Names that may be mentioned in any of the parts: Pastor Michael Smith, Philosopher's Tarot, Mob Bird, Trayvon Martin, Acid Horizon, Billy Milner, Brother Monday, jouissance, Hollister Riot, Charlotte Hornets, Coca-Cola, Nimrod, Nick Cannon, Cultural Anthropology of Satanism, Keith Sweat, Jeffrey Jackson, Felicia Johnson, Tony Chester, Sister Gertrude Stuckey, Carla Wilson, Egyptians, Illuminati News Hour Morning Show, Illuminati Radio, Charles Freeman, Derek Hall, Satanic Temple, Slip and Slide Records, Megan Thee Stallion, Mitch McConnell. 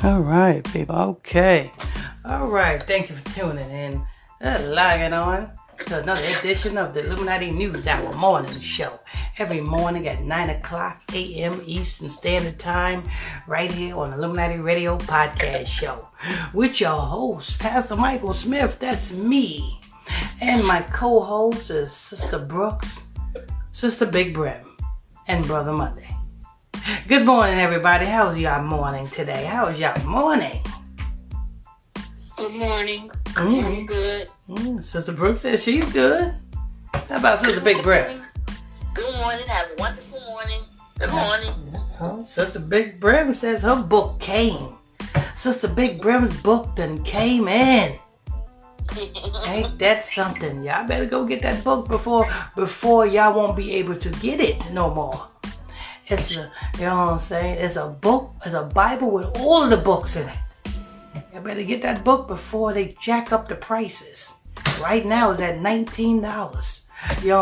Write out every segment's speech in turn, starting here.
All right, people. Okay. All right. Thank you for tuning in. Logging on to another edition of the Illuminati News Hour Morning Show. Every morning at 9 o'clock a.m. Eastern Standard Time, right here on the Illuminati Radio Podcast Show. With your host, Pastor Michael Smith. That's me. And my co-host is Sister Brooks, Sister Big Brim, and Brother Monday. Good morning, everybody. How's y'all morning today? How's y'all morning? Good morning. I'm good. Sister Brooke says she's good. How about Sister Big Brim? Good morning. Have a wonderful morning. Good morning. Oh, Sister Big Brim says her book came. Sister Big Brim's book done came in. Ain't that something? Y'all better go get that book before y'all won't be able to get it no more. It's a, you know what I'm saying? It's a book, it's a Bible with all of the books in it. You better get that book before they jack up the prices. Right now it's at $19. You know what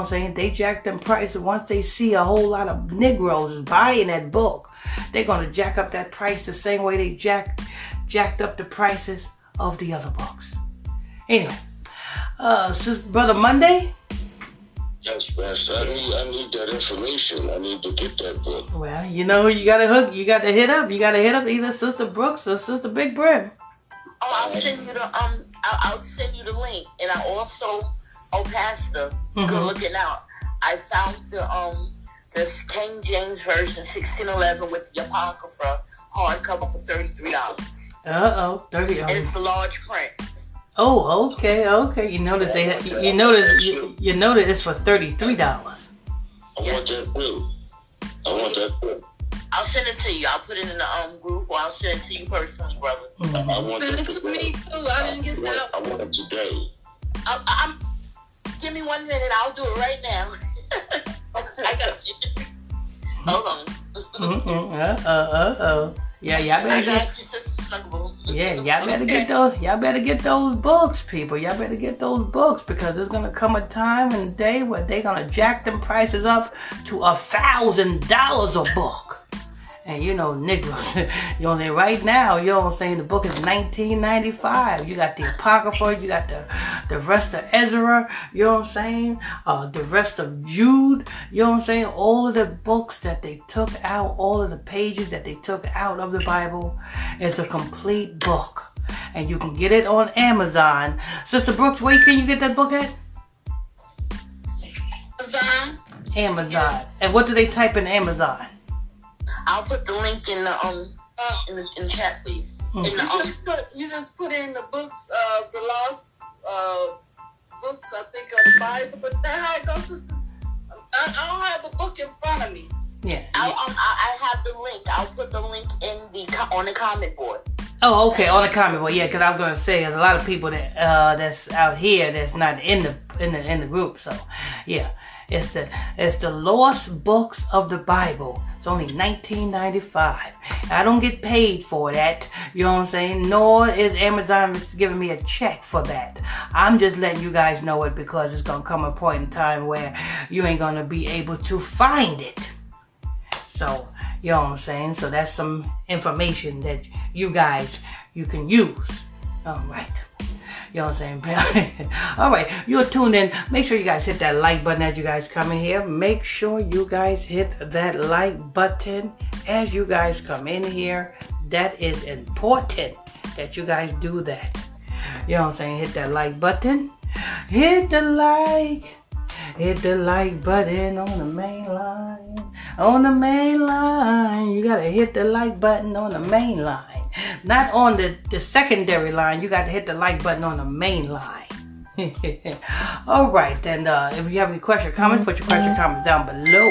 I'm saying? They jack them prices. Once they see a whole lot of Negroes buying that book, they're going to jack up that price the same way they jacked up the prices of the other books. Anyway, Brother Monday? Yes, Pastor. I need that information. I need to get that book. Well, you know, you gotta hit up either Sister Brooks or Sister Big Brim. Oh, I'll send you the link, and I also, Pastor, good looking out. I found this King James version 1611 with the Apocrypha hardcover for $33. $30. It's the large print. Oh, okay. You notice it's for $33. I want that bill. I'll send it to you. I'll put it in the group, or I'll send it to you personally, brother. Mm-hmm. Send it to me too. I didn't get that. I want it today. Give me 1 minute. I'll do it right now. I got you. Hold on. Yeah, y'all better get those books, people. Y'all better get those books, because there's gonna come a time and a day where they're gonna jack them prices up to $1,000 a book. And you know, Negroes, you know what I'm saying? Right now, you know what I'm saying, the book is $19.95. You got the Apocrypha, you got the rest of Ezra, you know what I'm saying, the rest of Jude, you know what I'm saying, all of the books that they took out, all of the pages that they took out of the Bible. It's a complete book, and you can get it on Amazon. Sister Brooks, where can you get that book at? Amazon. And what do they type in Amazon? I'll put the link in the in the chat, please. You just put in the books, the last books, I think, of the Bible. But that how it goes, Sister. I don't have the book in front of me. Yeah. I have the link. I'll put the link on the comment board. Oh, okay, on the comment board. Yeah, because I was gonna say there's a lot of people that that's out here that's not in the group. So, yeah. It's the lost books of the Bible. It's only $19.95. I don't get paid for that. You know what I'm saying? Nor is Amazon giving me a check for that. I'm just letting you guys know it, because it's going to come a point in time where you ain't going to be able to find it. So, you know what I'm saying? So that's some information that you guys, you can use. All right. You know what I'm saying? Alright, you're tuned in. Make sure you guys hit that like button as you guys come in here. Make sure you guys hit that like button as you guys come in here. That is important that you guys do that. You know what I'm saying? Hit that like button. Hit the like button on the main line. On the main line. You gotta hit the like button on the main line. Not on the secondary line. You got to hit the like button on the main line. All right, then. If you have any questions or comments, put your questions or comments down below.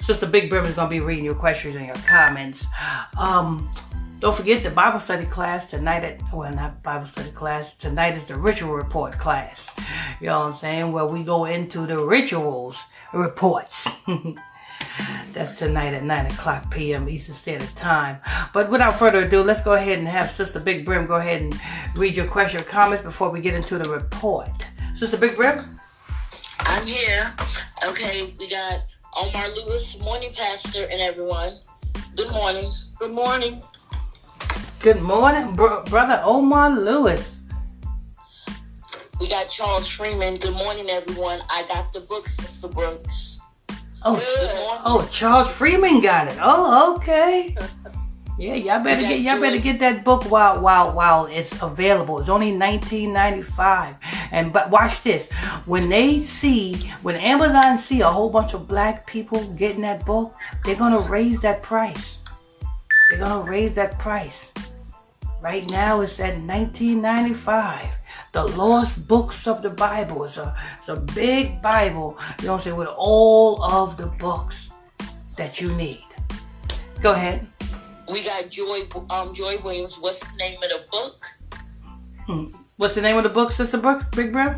Sister Big Brim is going to be reading your questions and your comments. Don't forget the Bible study class tonight. Tonight is the ritual report class. You know what I'm saying? Where we go into the rituals reports. That's tonight at 9 o'clock p.m. Eastern Standard Time. But without further ado, let's go ahead and have Sister Big Brim go ahead and read your question or comments before we get into the report. Sister Big Brim? I'm here. Okay, we got Omar Lewis. Morning, Pastor and everyone. Good morning. Good morning. Good morning, Brother Omar Lewis. We got Charles Freeman. Good morning, everyone. I got the book, Sister Brooks. Oh, oh, Charles Freeman got it. Oh, okay. Yeah, y'all better get that book while it's available. It's only $19.95. And but watch this. When Amazon see a whole bunch of black people getting that book, they're gonna raise that price. They're gonna raise that price. Right now it's at $19.95. The Lost Books of the Bible. It's a big Bible, you know what I'm saying, with all of the books that you need. Go ahead. We got Joy Williams. What's the name of the book? What's the name of the book, Sister Brooks, Big Bro?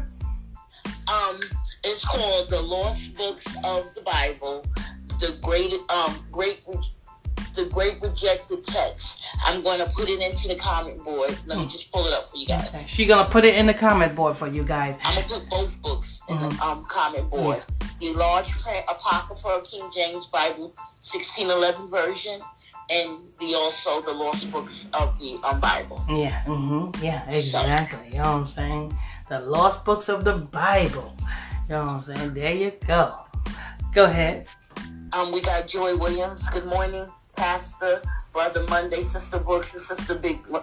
It's called The Lost Books of the Bible, the great rejected text. I'm going to put it into the comment board. Let me just pull it up for you guys. Okay. She's going to put it in the comment board for you guys. I'm going to put both books in the comment board. Yeah. The large print Apocryphal King James Bible 1611 version, and the Lost Books of the Bible. Yeah, yeah, exactly. So, you know what I'm saying? The Lost Books of the Bible. You know what I'm saying? There you go. Go ahead. We got Joy Williams. Good morning, Pastor, Brother Monday, Sister Brooks, and Sister Big Brim,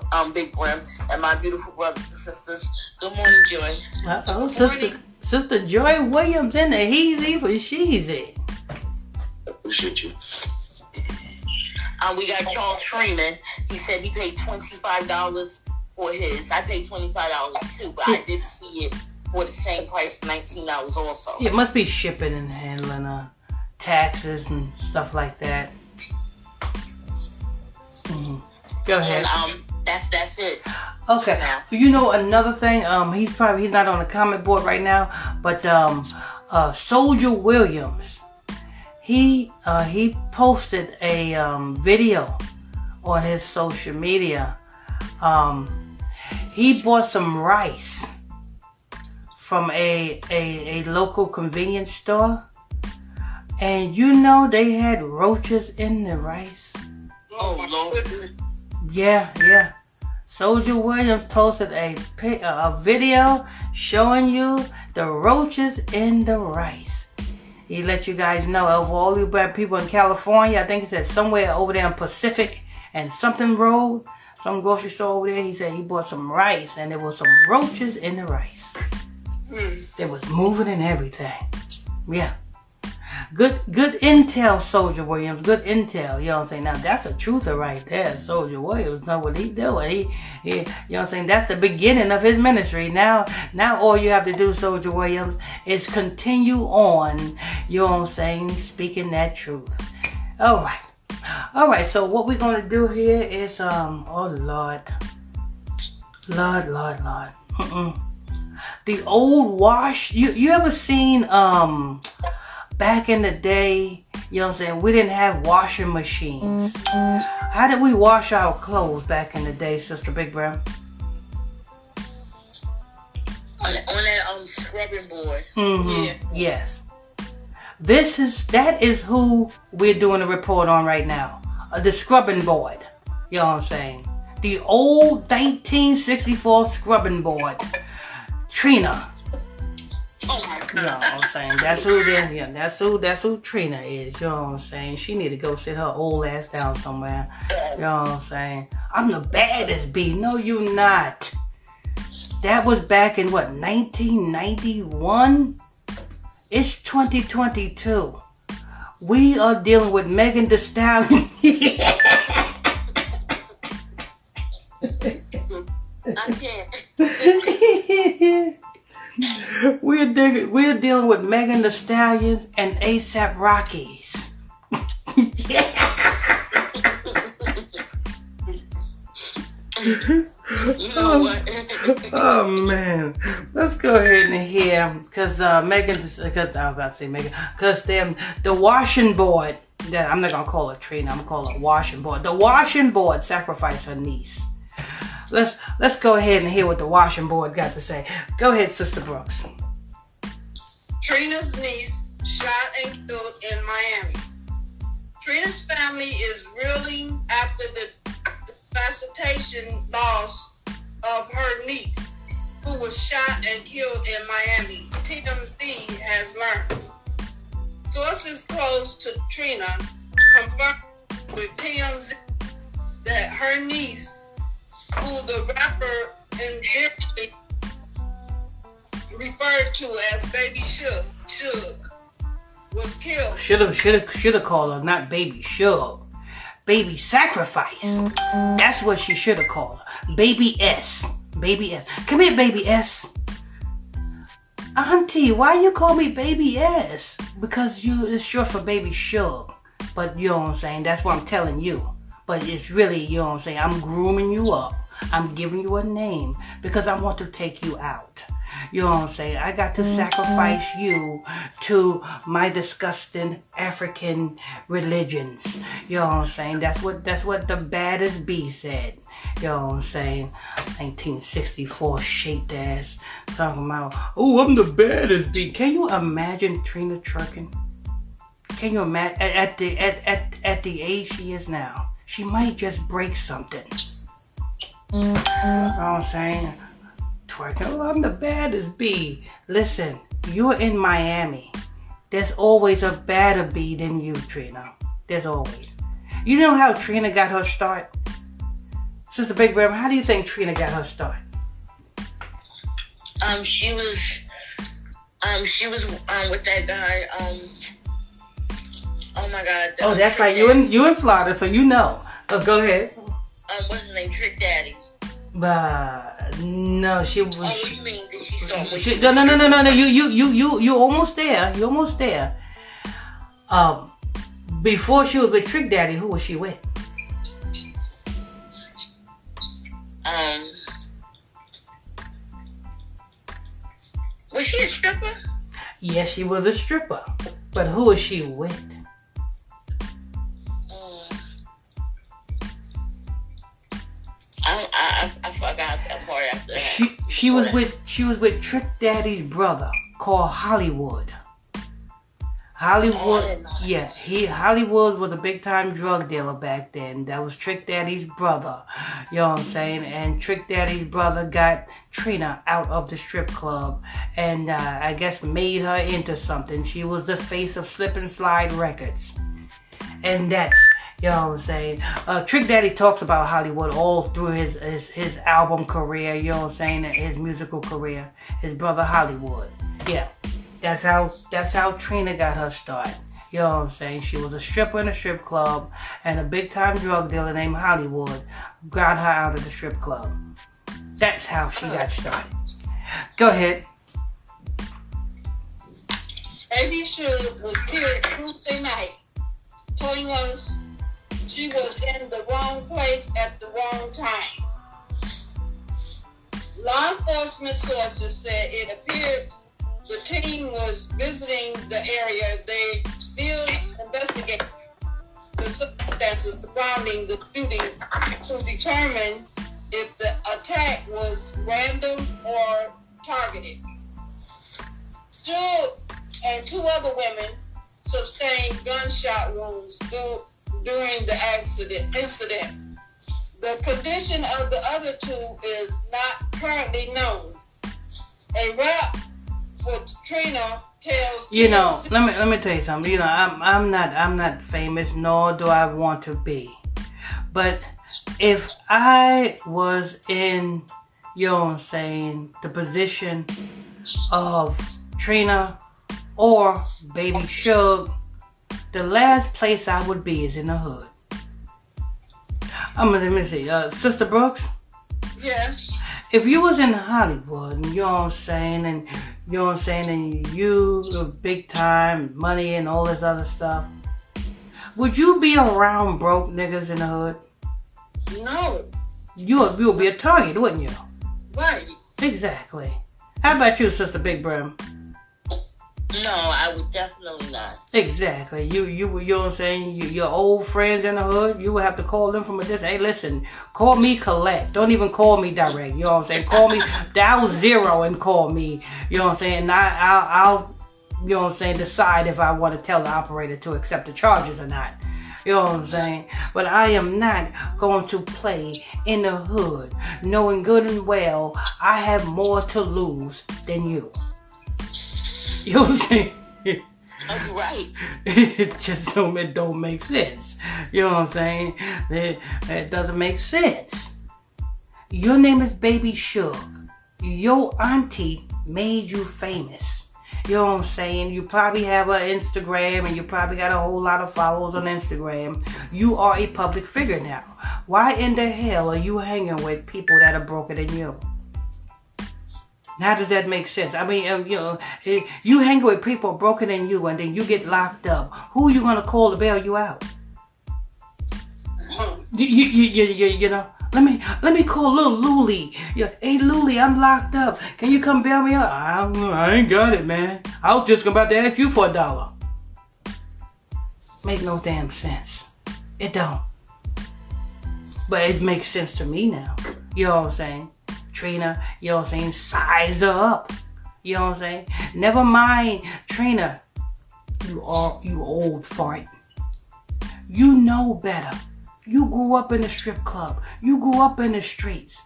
and my beautiful brothers and sisters. Good morning, Joy. Uh-oh, Sister Joy Williams in the heezy for sheezy. I appreciate you. We got Charles Freeman. He said he paid $25 for his. I paid $25 too, but I did see it for the same price, $19 also. It must be shipping and handling, taxes and stuff like that. Go ahead. And, that's it. Okay. So you know another thing. He's not on the comment board right now, but Soldier Williams, he posted a video on his social media. He bought some rice from a local convenience store, and you know they had roaches in the rice. Oh, Lord. Yeah. Soldier Williams posted a video showing you the roaches in the rice. He let you guys know, of all you black people in California, I think he said somewhere over there in Pacific and something road, some grocery store over there, he said he bought some rice and there was some roaches in the rice. They was moving and everything. Yeah. Good intel, Soldier Williams. Good intel. You know what I'm saying? Now, that's a truther right there. Soldier Williams know what he doing. He you know what I'm saying? That's the beginning of his ministry. Now all you have to do, Soldier Williams, is continue on, you know what I'm saying, speaking that truth. All right, so what we're going to do here is, oh, Lord. The old wash. You ever seen, back in the day, you know what I'm saying, we didn't have washing machines. How did we wash our clothes back in the day, Sister Big Brown? On that scrubbing board. Yeah. Yes. That is who we're doing a report on right now. The scrubbing board. You know what I'm saying? The old 1964 scrubbing board. Trina. You know what I'm saying? That's who Trina is. You know what I'm saying? She need to go sit her old ass down somewhere. You know what I'm saying? I'm the baddest bee. No, you not. That was back in, what, 1991? It's 2022. We are dealing with Megan Thee Stallion. I can't. We're dealing with Megan Thee Stallion and ASAP Rockies. Oh man, let's go ahead and hear because Megan, because I was about to say Megan, because the washing board. that I'm not gonna call it Trina, I'm gonna call it washing board. The washing board sacrificed her niece. Let's go ahead and hear what the washing board got to say. Go ahead, Sister Brooks. Trina's niece shot and killed in Miami. Trina's family is reeling after the devastating loss of her niece, who was shot and killed in Miami, TMZ has learned. Sources close to Trina confirmed with TMZ that her niece, who the rapper invariably referred to as Baby Shug, was killed. Should have called her not Baby Shug, Baby Sacrifice. That's what she should have called her, Baby S. Baby S. Come here, Baby S. Auntie, why you call me Baby S? Because it's short for Baby Shug. But you know what I'm saying? That's what I'm telling you. But it's really, you know what I'm saying? I'm grooming you up. I'm giving you a name because I want to take you out. You know what I'm saying? I got to sacrifice you to my disgusting African religions. You know what I'm saying? That's what the baddest bee said. You know what I'm saying? 1964 shaped ass talking about, oh, I'm the baddest bee. Can you imagine Trina trucking? Can you imagine at the age she is now? She might just break something. You know what I'm saying? Twerking. Oh, I'm the baddest bee. Listen, you're in Miami. There's always a badder bee than you, Trina. There's always. You know how Trina got her start? Sister Big Brim, how do you think Trina got her start? She was with that guy, oh my God. Oh, that's right. You in Florida, so you know. So go ahead. What's his name? Trick Daddy. No, she was. Oh, you mean that she saw me? No. You almost there. You almost there. Before she was with Trick Daddy, who was she with? Was she a stripper? Yes, she was a stripper. But who was she with? I forgot that part after that. She was with Trick Daddy's brother called Hollywood. Hollywood was a big time drug dealer back then. That was Trick Daddy's brother. You know what I'm saying? And Trick Daddy's brother got Trina out of the strip club and I guess made her into something. She was the face of Slip and Slide Records. And that's, you know what I'm saying? Trick Daddy talks about Hollywood all through his album career, you know what I'm saying? His musical career. His brother Hollywood. Yeah. That's how Trina got her start. You know what I'm saying? She was a stripper in a strip club, and a big-time drug dealer named Hollywood got her out of the strip club. That's how she got started. Go ahead. Baby Shug was killed Tuesday night, telling us she was in the wrong place at the wrong time. Law enforcement sources said it appeared the team was visiting the area. They still investigate the circumstances surrounding the shooting to determine if the attack was random or targeted. Shug and two other women sustained gunshot wounds during the incident. The condition of the other two is not currently known. A rap what Trina tells you know, let me tell you something. You know, I'm not famous, nor do I want to be. But if I was in, you know what I'm saying, the position of Trina or Baby Shug, the last place I would be is in the hood. Let me see. Sister Brooks? Yes. If you was in Hollywood, you know what I'm saying, and you know what I'm saying, and you big time money and all this other stuff, would you be around broke niggas in the hood? No. You would be a target, wouldn't you? Right. Exactly. How about you, Sister Big Brim? No, I would definitely not. Exactly. You know what I'm saying? Your old friends in the hood, you would have to call them from a distance. Hey, listen, call me Colette. Don't even call me direct. You know what I'm saying? Call me down zero and call me. You know what I'm saying? And I'll you know what I'm saying, decide if I want to tell the operator to accept the charges or not. You know what I'm saying? But I am not going to play in the hood, knowing good and well I have more to lose than you. You know what I'm saying? That's right. It just don't make sense. You know what I'm saying? It doesn't make sense. Your name is Baby Shug. Your auntie made you famous. You know what I'm saying? You probably have an Instagram and you probably got a whole lot of followers on Instagram. You are a public figure now. Why in the hell are you hanging with people that are broker than you? How does that make sense? I mean, you know, you hang with people broker than you and then you get locked up. Who are you going to call to bail you out? You know? Let me call little Lulie. Yeah, hey Lulie, I'm locked up. Can you come bail me out? I ain't got it, man. I was just about to ask you for $1. Make no damn sense. It don't. But it makes sense to me now. You know what I'm saying? Trina, you know what I'm saying? Size her up. You know what I'm saying? Never mind, Trina. You old fart. You know better. You grew up in a strip club. You grew up in the streets.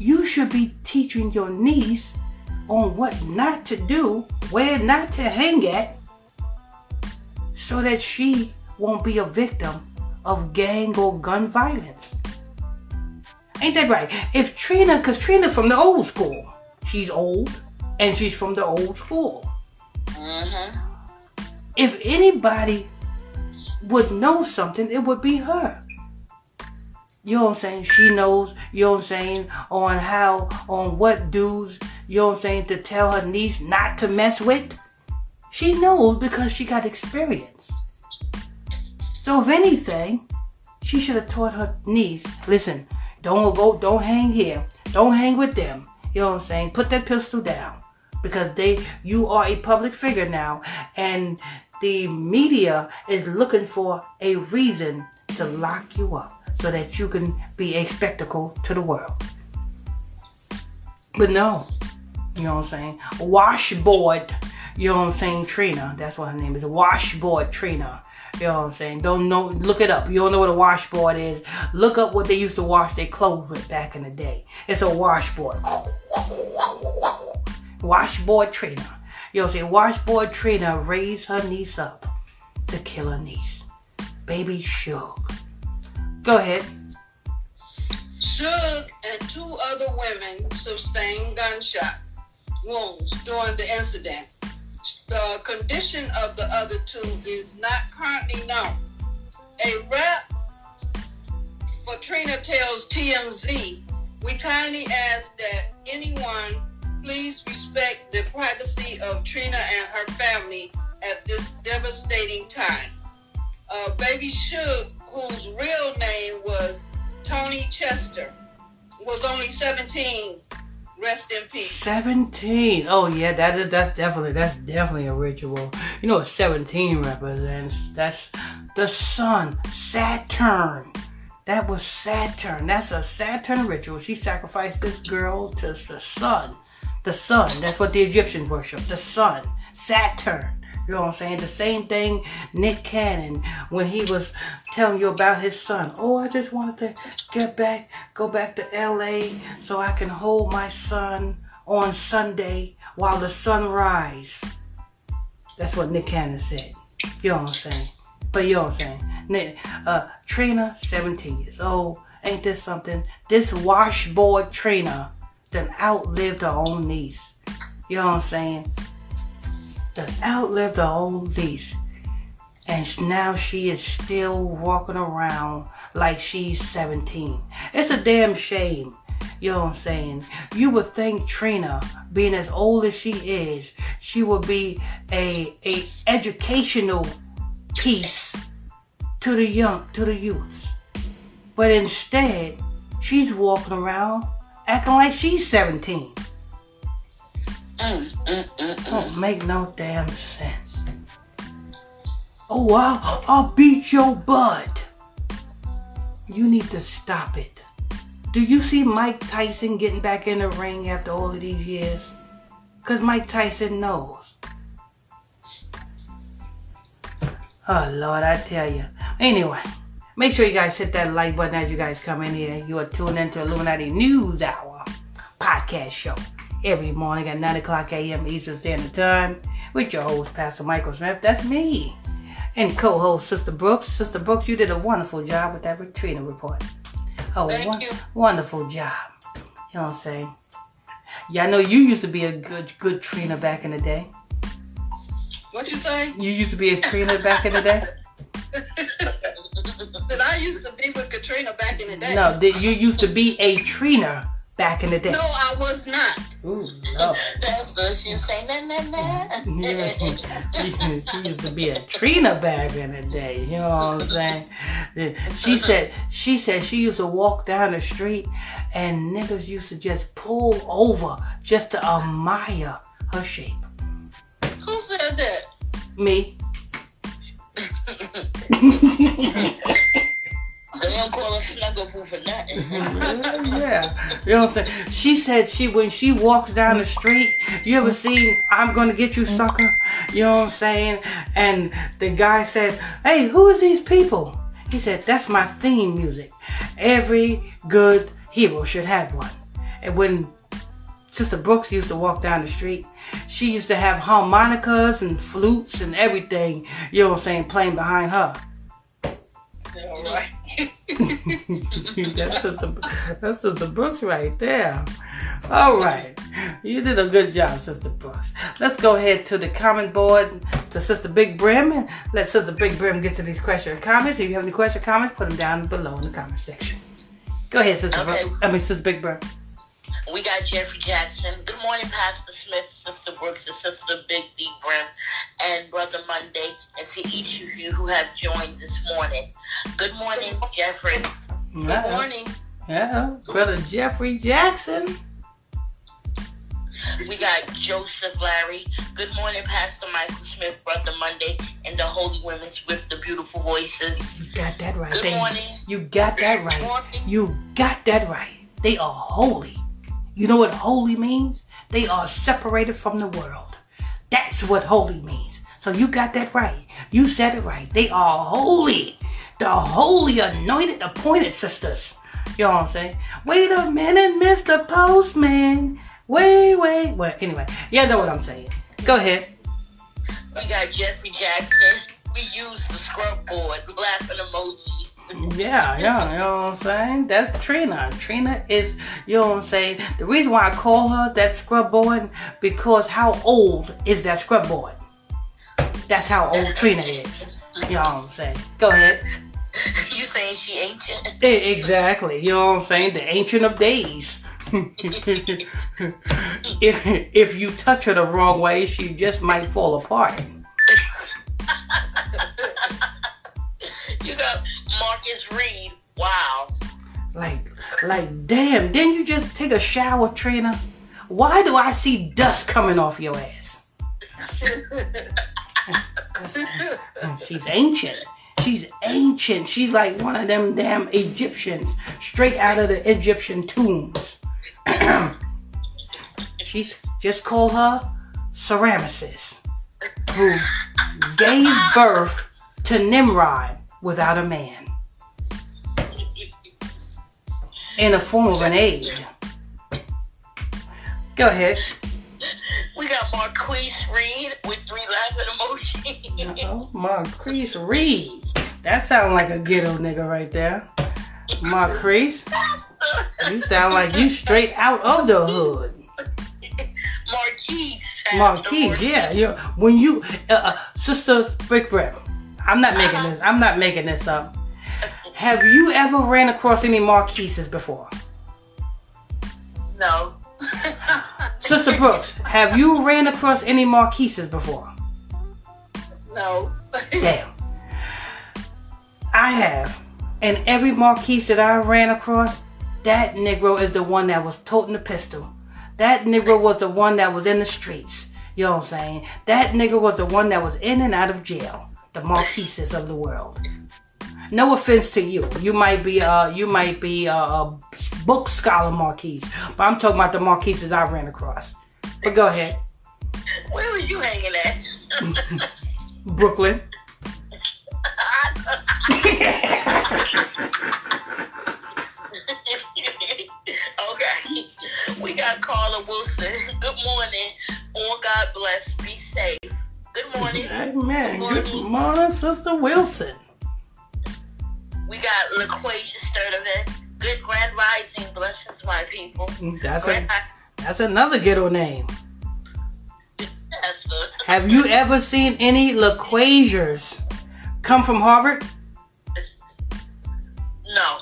You should be teaching your niece on what not to do, where not to hang at, so that she won't be a victim of gang or gun violence. Ain't that right? If Trina, because Trina from the old school. She's old, and she's from the old school. Mm-hmm. If anybody would know something, it would be her. You know what I'm saying? She knows, you know what I'm saying, on what dudes, you know what I'm saying, to tell her niece not to mess with. She knows because she got experience. So if anything, she should have taught her niece, listen, don't hang here. Don't hang with them. You know what I'm saying? Put that pistol down. Because you are a public figure now, and the media is looking for a reason to lock you up so that you can be a spectacle to the world. But no, you know what I'm saying? Washboard, you know what I'm saying, Trina. That's what her name is. Washboard Trina. You know what I'm saying? Don't know. Look it up. You don't know what a washboard is. Look up what they used to wash their clothes with back in the day. It's a washboard. Washboard Trina. You know what I'm saying? Washboard Trina raised her niece up to kill her niece. Baby Shug. Go ahead. Shug and 2 other women sustained gunshot wounds during the incident. The condition of the other 2 is not currently known. A rep for Trina tells TMZ, we kindly ask that anyone please respect the privacy of Trina and her family at this devastating time. Baby Shug, whose real name was Tony Chester, was only 17. Rest in peace. 17. Oh yeah, that's definitely a ritual. You know what 17 represents? That's the sun, Saturn. That was Saturn. That's a Saturn ritual. She sacrificed this girl to the sun. The sun, that's what the Egyptians worship. The sun, Saturn. You know what I'm saying? The same thing Nick Cannon, when he was telling you about his son. Oh, I just wanted to go back to L.A. so I can hold my son on Sunday while the sun rises. That's what Nick Cannon said. You know what I'm saying? But you know what I'm saying? Trina, 17 years old. Ain't this something? This washboard Trina done outlived her own niece. You know what I'm saying? Done outlived her own niece. And now she is still walking around like she's 17. It's a damn shame. You know what I'm saying? You would think Trina, being as old as she is, she would be a educational piece to the young, to the youth. But instead, she's walking around acting like she's 17. Don't make no damn sense. Oh, I'll beat your butt. You need to stop it. Do you see Mike Tyson getting back in the ring after all of these years? Because Mike Tyson knows. Oh, Lord, I tell you. Anyway, make sure you guys hit that like button as you guys come in here. You are tuned into Illuminati News Hour podcast show every morning at 9 o'clock a.m. Eastern Standard Time with your host, Pastor Michael Smith. That's me. And co-host, Sister Brooks. Sister Brooks, you did a wonderful job with that Trina report. Oh, wonderful job. You know what I'm saying? Yeah, I know you used to be a good Trina back in the day. What you say? You used to be a Trina back in the day? That I used to be with Katrina back in the day. No, that you used to be a Trina back in the day. No, I was not. Ooh, no. That's what she was saying. She used to be a Trina back in the day. You know what I'm saying? She said she used to walk down the street and niggas used to just pull over just to admire her shape. Who said that? Me. They don't call a snuggle boo for nothing. Yeah. You know what I'm saying? She said when she walks down the street, you ever seen I'm Gonna Get You Sucker? You know what I'm saying? And the guy said, hey, who is these people? He said, that's my theme music. Every good hero should have one. And when Sister Brooks used to walk down the street, she used to have harmonicas and flutes and everything, you know what I'm saying, playing behind her. All right. That's Sister Brooks right there. All right. You did a good job, Sister Brooks. Let's go ahead to the comment board to Sister Big Brim and let Sister Big Brim get to these questions and comments. If you have any questions or comments, put them down below in the comment section. Go ahead, Sister Big Brim. We got Jeffrey Jackson. Good morning, Pastor Smith, Sister Brooks, and Sister Big D Brim, and Brother Monday, and to each of you who have joined this morning. Good morning, Jeffrey. Yeah. Good morning. Yeah, Brother Jeffrey Jackson. We got Joseph Larry. Good morning, Pastor Michael Smith, Brother Monday, and the Holy Women's with the beautiful voices. You got that right. Good morning. You got that right. You got that right. They are holy. You know what holy means? They are separated from the world. That's what holy means. So you got that right. You said it right. They are holy. The holy, anointed, appointed sisters. You know what I'm saying? Wait a minute, Mr. Postman. Wait. Well, anyway, you know what I'm saying. Go ahead. We got Jesse Jackson. We use the scrub board, laughing emoji. Yeah, you know what I'm saying? That's Trina. Trina is, you know what I'm saying? The reason why I call her that scrub board, because how old is that scrub board? That's how old Trina is. You know what I'm saying? Go ahead. You saying she ancient? Exactly. You know what I'm saying? The ancient of days. If you touch her the wrong way, she just might fall apart. You got Marcus Reed. Wow. Like, damn, didn't you just take a shower, Trina? Why do I see dust coming off your ass? She's ancient. She's ancient. She's like one of them damn Egyptians, straight out of the Egyptian tombs. She's just call her Ceramicist, who gave birth to Nimrod without a man, in the form of an egg. Go ahead. We got Marquise Reed with 3 laughing emojis. Oh, Marquise Reed. That sounds like a ghetto nigga right there. Marquise, you sound like you straight out of the hood. Marquise, yeah. When you, Sister Brick Bread, I'm not making this up. Have you ever ran across any Marquises before? No. Sister Brooks, have you ran across any Marquises before? No. Damn. I have. And every Marquise that I ran across, that Negro is the one that was toting the pistol. That nigga was the one that was in the streets. You know what I'm saying? That nigga was the one that was in and out of jail. The Marquises of the world. No offense to you. You might be a book scholar Marquise. But I'm talking about the Marquises I ran across. But go ahead. Where were you hanging at? Brooklyn. Okay. We got Carla Wilson. Good morning. Oh, God bless. Be safe. Good morning. Amen. Good morning, Sister Wilson. We got LaQuasia Sturdivant. Good grand rising. Blessings, my people. That's another ghetto name. Have you ever seen any LaQuasias come from Harvard? No.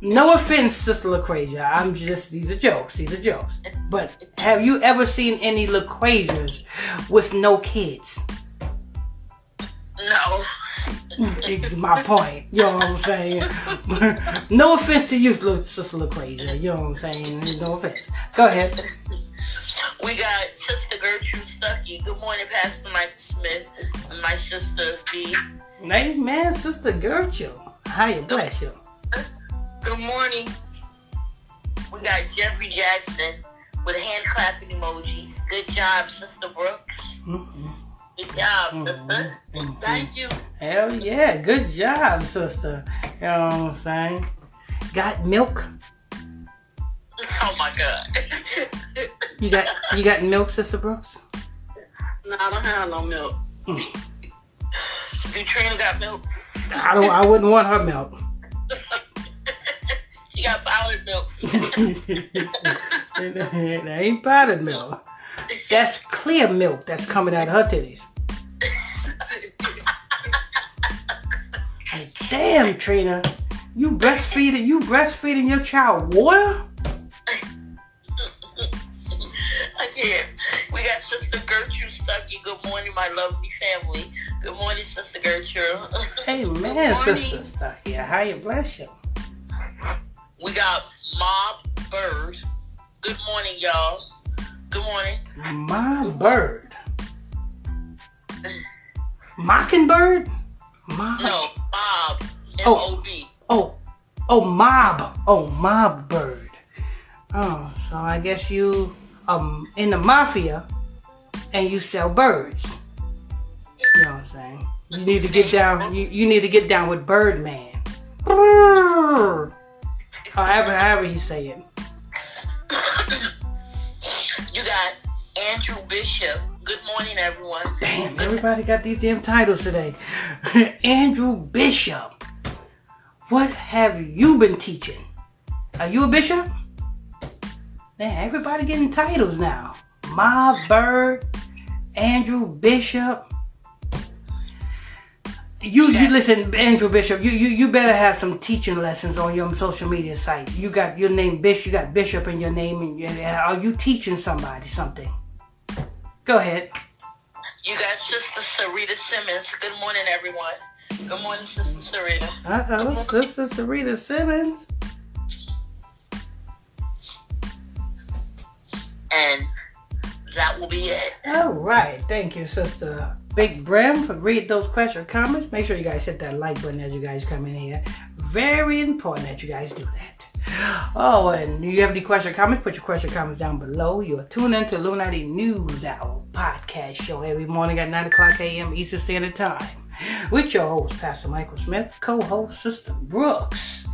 No offense, Sister LaQuasia. These are jokes. But have you ever seen any LaQuasias with no kids? No. It's my point. You know what I'm saying? No offense to you, Sister LaQuasia. You know what I'm saying? No offense. Go ahead. We got Sister Gertrude Stuckey. Good morning, Pastor Michael Smith. And my sister, B. Amen, Sister Gertrude. Hiya, bless you. Good morning. We got Jeffrey Jackson with a hand clapping emoji. Good job, Sister Brooks. Mm-hmm. Good job, sister. Mm-hmm. Thank you. Hell yeah, good job, sister. You know what I'm saying? Got milk? Oh my God. You got milk, Sister Brooks? No, I don't have no milk. Mm. You Trina got milk? I wouldn't want her milk. She got powdered milk. It ain't powdered milk. That's clear milk that's coming out of her titties. Like, damn, Trina, you breastfeeding your child water? Yeah. We got Sister Gertrude Stuckey. Good morning, my lovely family. Good morning, Sister Gertrude. Hey, man, Sister Stuckey. How you bless you? We got Mob Bird. Good morning, y'all. Good morning. Mob Bird. Mockingbird? Mob. No, Mob. M-O-B. Oh, Mob. Oh, Mob Bird. Oh, so I guess you... in the mafia, and you sell birds. You know what I'm saying? You need to get down. You need to get down with Birdman. However you say it. You got Andrew Bishop. Good morning, everyone. Damn, everybody got these damn titles today. Andrew Bishop. What have you been teaching? Are you a bishop? Man, everybody getting titles now. Mob Bird, Andrew Bishop. You listen, Andrew Bishop. You better have some teaching lessons on your social media site. You got your name Bishop. You got Bishop in your name, and are you teaching somebody something? Go ahead. You got Sister Sarita Simmons. Good morning, everyone. Good morning, Sister Sarita. Sister Sarita Simmons. And that will be it. All right. Thank you, Sister Big Brim, for reading those question comments. Make sure you guys hit that like button as you guys come in here. Very important that you guys do that. Oh, and you have any question comments, put your question comments down below. You're tuned in to Illuminati News Hour podcast show every morning at 9 o'clock a.m. Eastern Standard Time. With your host, Pastor Michael Smith, co-host, Sister Brooks,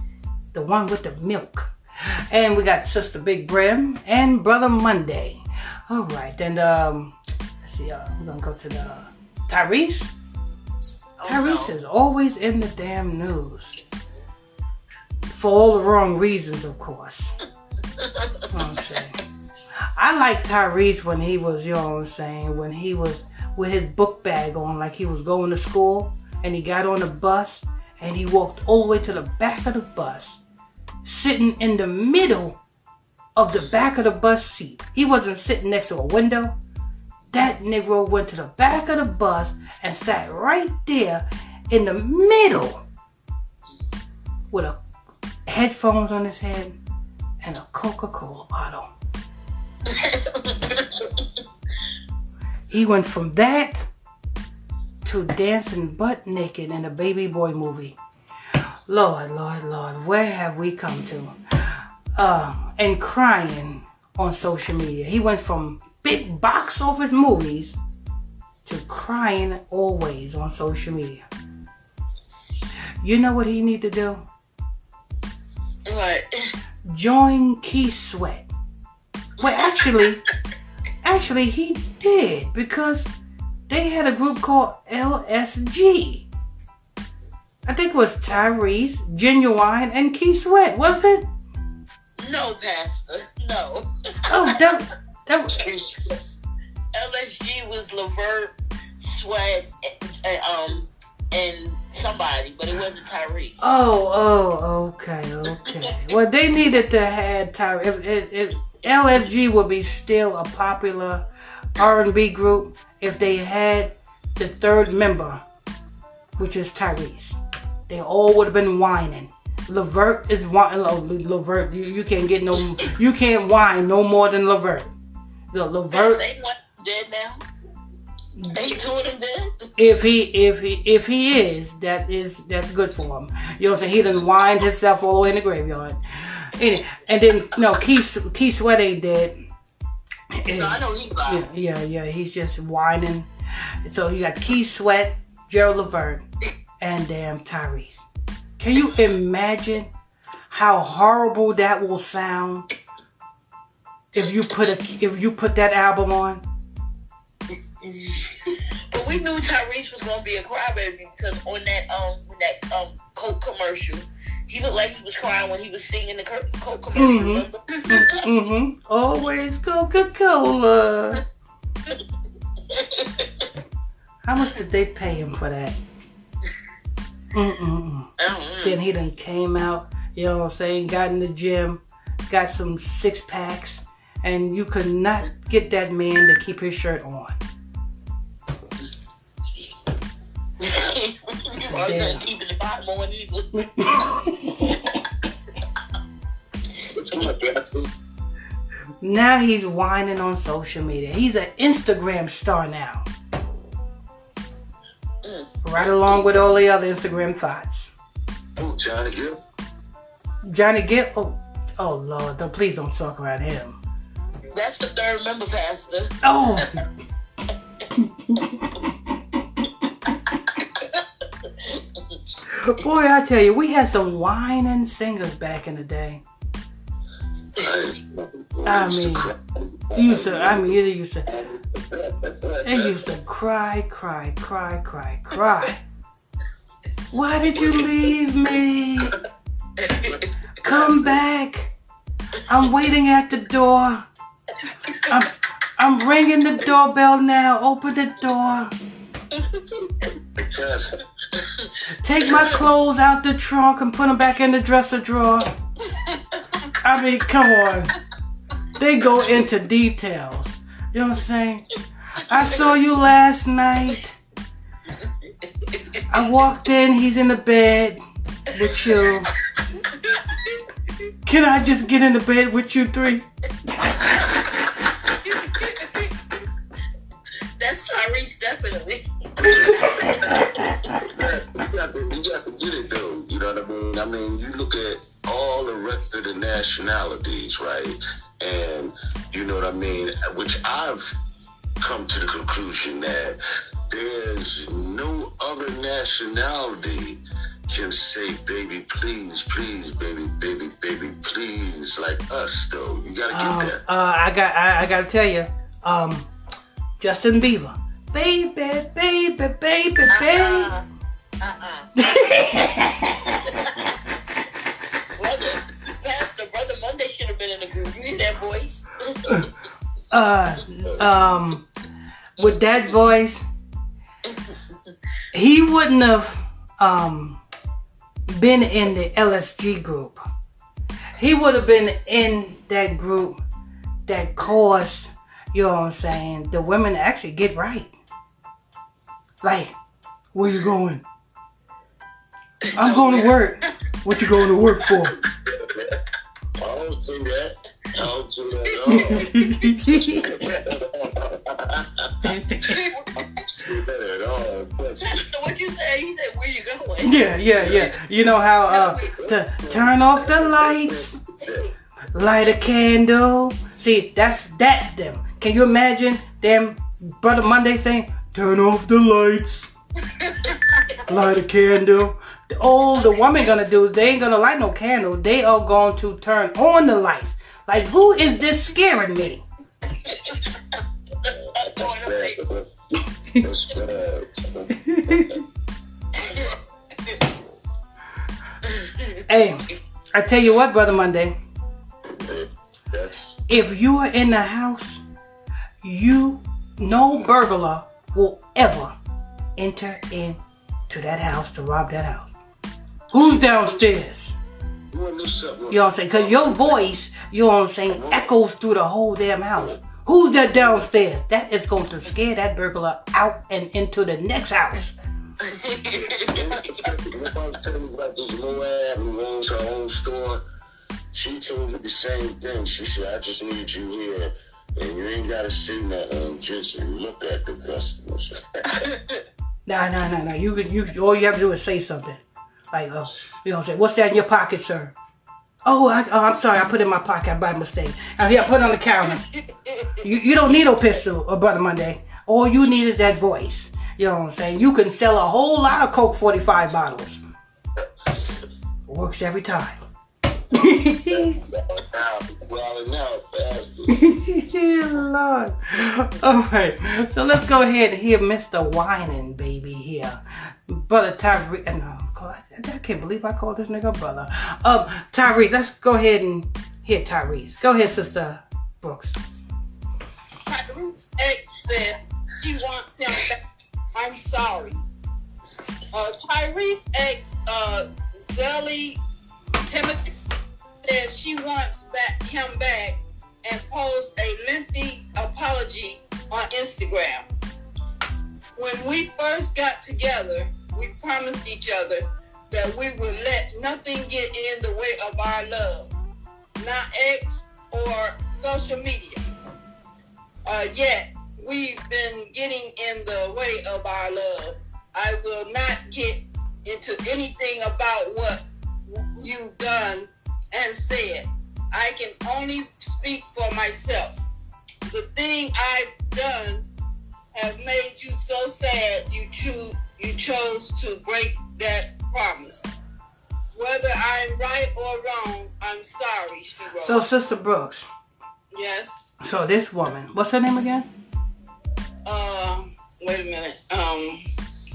the one with the milk. And we got Sister Big Brim and Brother Monday. All right, and let's see, we're gonna go to the Tyrese. Tyrese is always in the damn news for all the wrong reasons, of course. You know what I'm saying? I liked Tyrese when he was, you know what I'm saying, when he was with his book bag on, like he was going to school, and he got on the bus and he walked all the way to the back of the bus. Sitting in the middle of the back of the bus seat. He wasn't sitting next to a window. That Negro went to the back of the bus and sat right there in the middle with headphones on his head and a Coca-Cola bottle. He went from that to dancing butt naked in a baby boy movie. Lord, Lord, Lord, where have we come to? And crying on social media. He went from big box office movies to crying always on social media. You know what he need to do? What? Join Keith Sweat. Well, actually he did, because they had a group called LSG. I think it was Tyrese, Ginuwine, and Keith Sweat, wasn't it? No, Pastor. No. Oh, that was LSG was Levert, Sweat, and somebody, but it wasn't Tyrese. Okay. Well, they needed to have Tyrese. If LSG would be still a popular R&B group if they had the third member, which is Tyrese. They all would have been whining. Levert is whining. Levert, you can't get no, you can't whine no more than Levert. The Levert. They want dead now. They told him dead. If he is, that's good for him. You know what I'm saying? He done whined himself all the way in the graveyard. And then no, Keith Sweat ain't dead. No, I know he's lying. Yeah, he's just whining. So you got Keith Sweat, Gerald LeVert, and damn Tyrese. Can you imagine how horrible that will sound if you put that album on? But we knew Tyrese was gonna be a crybaby, because on that Coke commercial, he looked like he was crying when he was singing the Coke commercial. Mm-hmm. Mm-hmm. Always Coca-Cola. How much did they pay him for that? Then he done came out, you know what I'm saying, got in the gym, got some six packs, and you could not get that man to keep his shirt on. Damn. Now he's whining on social media. He's an Instagram star now. Right along with all the other Instagram thoughts. Oh, Johnny Gill. Johnny Gill? Oh Lord, please don't talk about him. That's the third member, Pastor. Oh. Boy, I tell you, we had some whining singers back in the day. They used to cry. Why did you leave me? Come back. I'm waiting at the door. I'm ringing the doorbell now. Open the door. Take my clothes out the trunk and put them back in the dresser drawer. I mean, come on. They go into details. You know what I'm saying? I saw you last night. I walked in, he's in the bed with you. Can I just get in the bed with you three? That's Tyrese, definitely. You got to get it though, you know what I mean? I mean, you look at all the rest of the nationalities, right? And you know what I mean? Which I've come to the conclusion that there's no other nationality can say, baby, please, please, baby, baby, baby, please, like us though. You got to get that. I got to tell you, Justin Bieber. Baby, baby, baby, baby. Brother Monday should have been in the group. You hear that voice? With that voice, he wouldn't have been in the LSG group. He would have been in that group that caused, you know what I'm saying, the women actually get right. Like, where you going? I'm going to work. What you going to work for? I don't see that. Don't do that at all. So what you said, he said, where you going? Yeah. You know how to turn off the lights, light a candle. See, that's that them. Can you imagine them Brother Monday saying, turn off the lights, light a candle? All the woman gonna do is they ain't gonna light no candle. They are going to turn on the lights. Like, who is this scaring me? Hey, I tell you what, Brother Monday. Yes. If you are in the house, no burglar will ever enter into that house to rob that house. Who's downstairs? You know what I'm saying? Because your voice, you know what I'm saying, echoes through the whole damn house. Who's that downstairs? That is going to scare that burglar out and into the next house. My mother told me about this little ad who owns her own store. She told me the same thing. She said, I just need you here. And you ain't got to say nothing. Just look at the customers. Nah. You all you have to do is say something. Like, you know what I'm saying? What's that in your pocket, sir? Oh, I'm sorry. I put it in my pocket by mistake. Here, I put it on the counter. You don't need no pistol, Brother Monday. All you need is that voice. You know what I'm saying? You can sell a whole lot of Coke 45 bottles. Works every time. Lord. All right. So let's go ahead and hear Mr. Whining Baby here. Brother Tyrese. I can't believe I called this nigga brother. Tyrese, let's go ahead and hear Tyrese. Go ahead, Sister Brooks. Tyrese's ex said she wants him back. I'm sorry. Tyrese's ex, Zelly Timothy, says she wants him back and posts a lengthy apology on Instagram. When we first got together, we promised each other that we would let nothing get in the way of our love, not X or social media. Yet, we've been getting in the way of our love. I will not get into anything about what you've done and said. I can only speak for myself. The thing I've done have made you so sad you chose to break that promise. Whether I'm right or wrong, I'm sorry, she wrote. So, Sister Brooks. Yes? So, this woman. What's her name again? Wait a minute.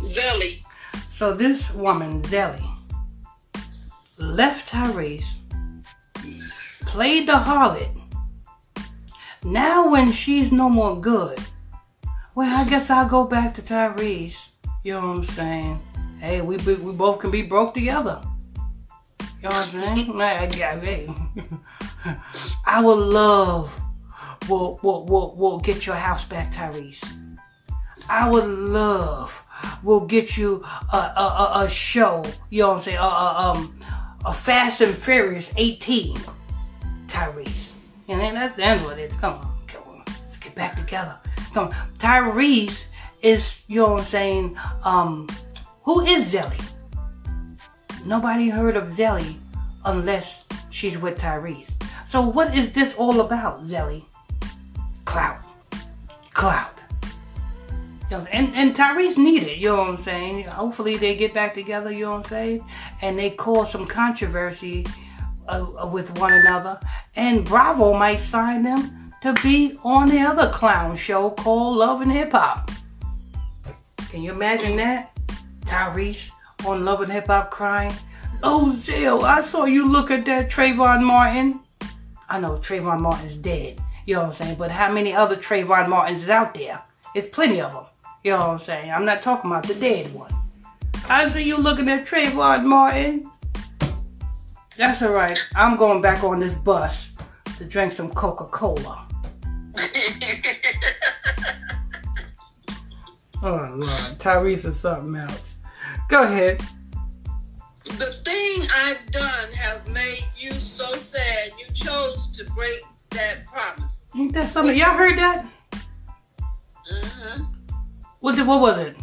Zelly. So, this woman, Zelly, left Tyrese, played the harlot. Now, when she's no more good, well, I guess I'll go back to Tyrese. You know what I'm saying? Hey, we both can be broke together. You know what I'm saying? Our love will get your house back, Tyrese. Our love will get you a show. You know what I'm saying? A Fast and Furious 18, Tyrese. And then that's the end of it. Come on, let's get back together. Come on. Tyrese is, you know what I'm saying, who is Zelly? Nobody heard of Zelly unless she's with Tyrese. So what is this all about, Zelly? Clout. You know, and Tyrese needed, you know what I'm saying? Hopefully they get back together, you know what I'm saying? And they cause some controversy with one another. And Bravo might sign them to be on the other clown show called Love and Hip Hop. Can you imagine that? Tyrese on Love and Hip Hop crying, oh, Zell, I saw you look at that Trayvon Martin. I know Trayvon Martin's dead, you know what I'm saying? But how many other Trayvon Martins is out there? It's plenty of them, you know what I'm saying? I'm not talking about the dead one. I see you looking at Trayvon Martin. That's all right. I'm going back on this bus to drink some Coca-Cola. Oh, Lord. Tyrese is something else. Go ahead. The thing I've done have made you so sad you chose to break that promise. Ain't that something? Y'all heard that? Mm-hmm. What was it?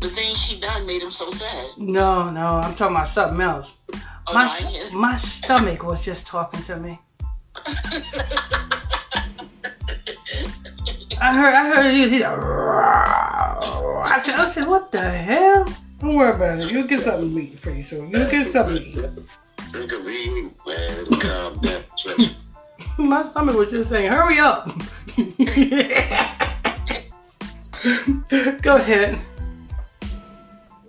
The thing she done made him so sad. No, I'm talking about something else. Oh, my stomach was just talking to me. I heard you see that. I said, what the hell? Don't worry about it. You'll get something to eat for you soon. You'll get something to eat. My stomach was just saying, hurry up. Go ahead.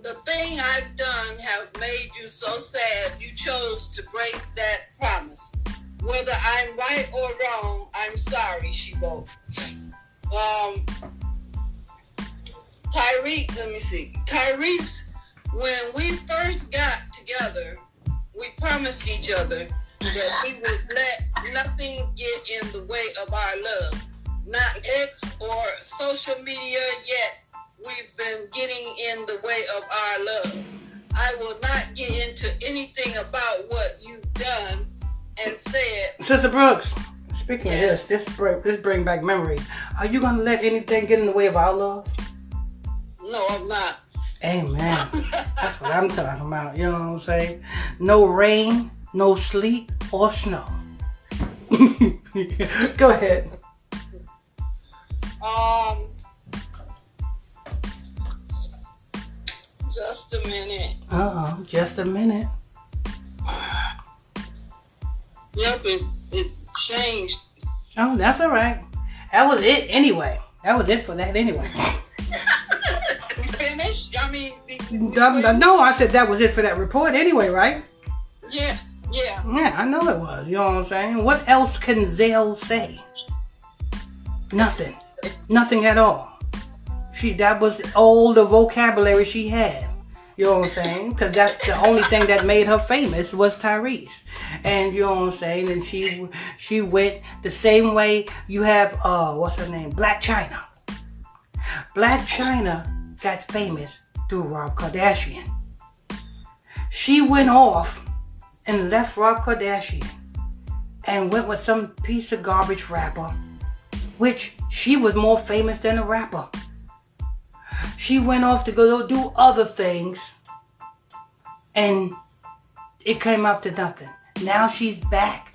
The thing I've done have made you so sad you chose to break that promise. Whether I'm right or wrong, I'm sorry, she wrote. Tyrese, let me see. Tyrese, when we first got together, we promised each other that we would let nothing get in the way of our love. Not X or social media yet. We've been getting in the way of our love. I will not get into anything about what you've done and said. Sister Brooks, speaking of this brings back memories. Are you going to let anything get in the way of our love? No, I'm not. Amen. That's what I'm talking about. You know what I'm saying? No rain, no sleet, or snow. Go ahead. Just a minute. Uh-oh, just a minute. Yep, it changed. Oh, that's all right. That was it anyway. That was it for that anyway. You finished? I mean... No, I said that was it for that report anyway, right? Yeah. Yeah, I know it was. You know what I'm saying? What else can Zell say? Nothing. Nothing at all. That was all the vocabulary she had. You know what I'm saying? Because that's the only thing that made her famous was Tyrese. And you know what I'm saying? And she went the same way you have, what's her name? Blac Chyna. Blac Chyna got famous through Rob Kardashian. She went off and left Rob Kardashian and went with some piece of garbage rapper, which she was more famous than the rapper. She went off to go do other things, and it came up to nothing. Now she's back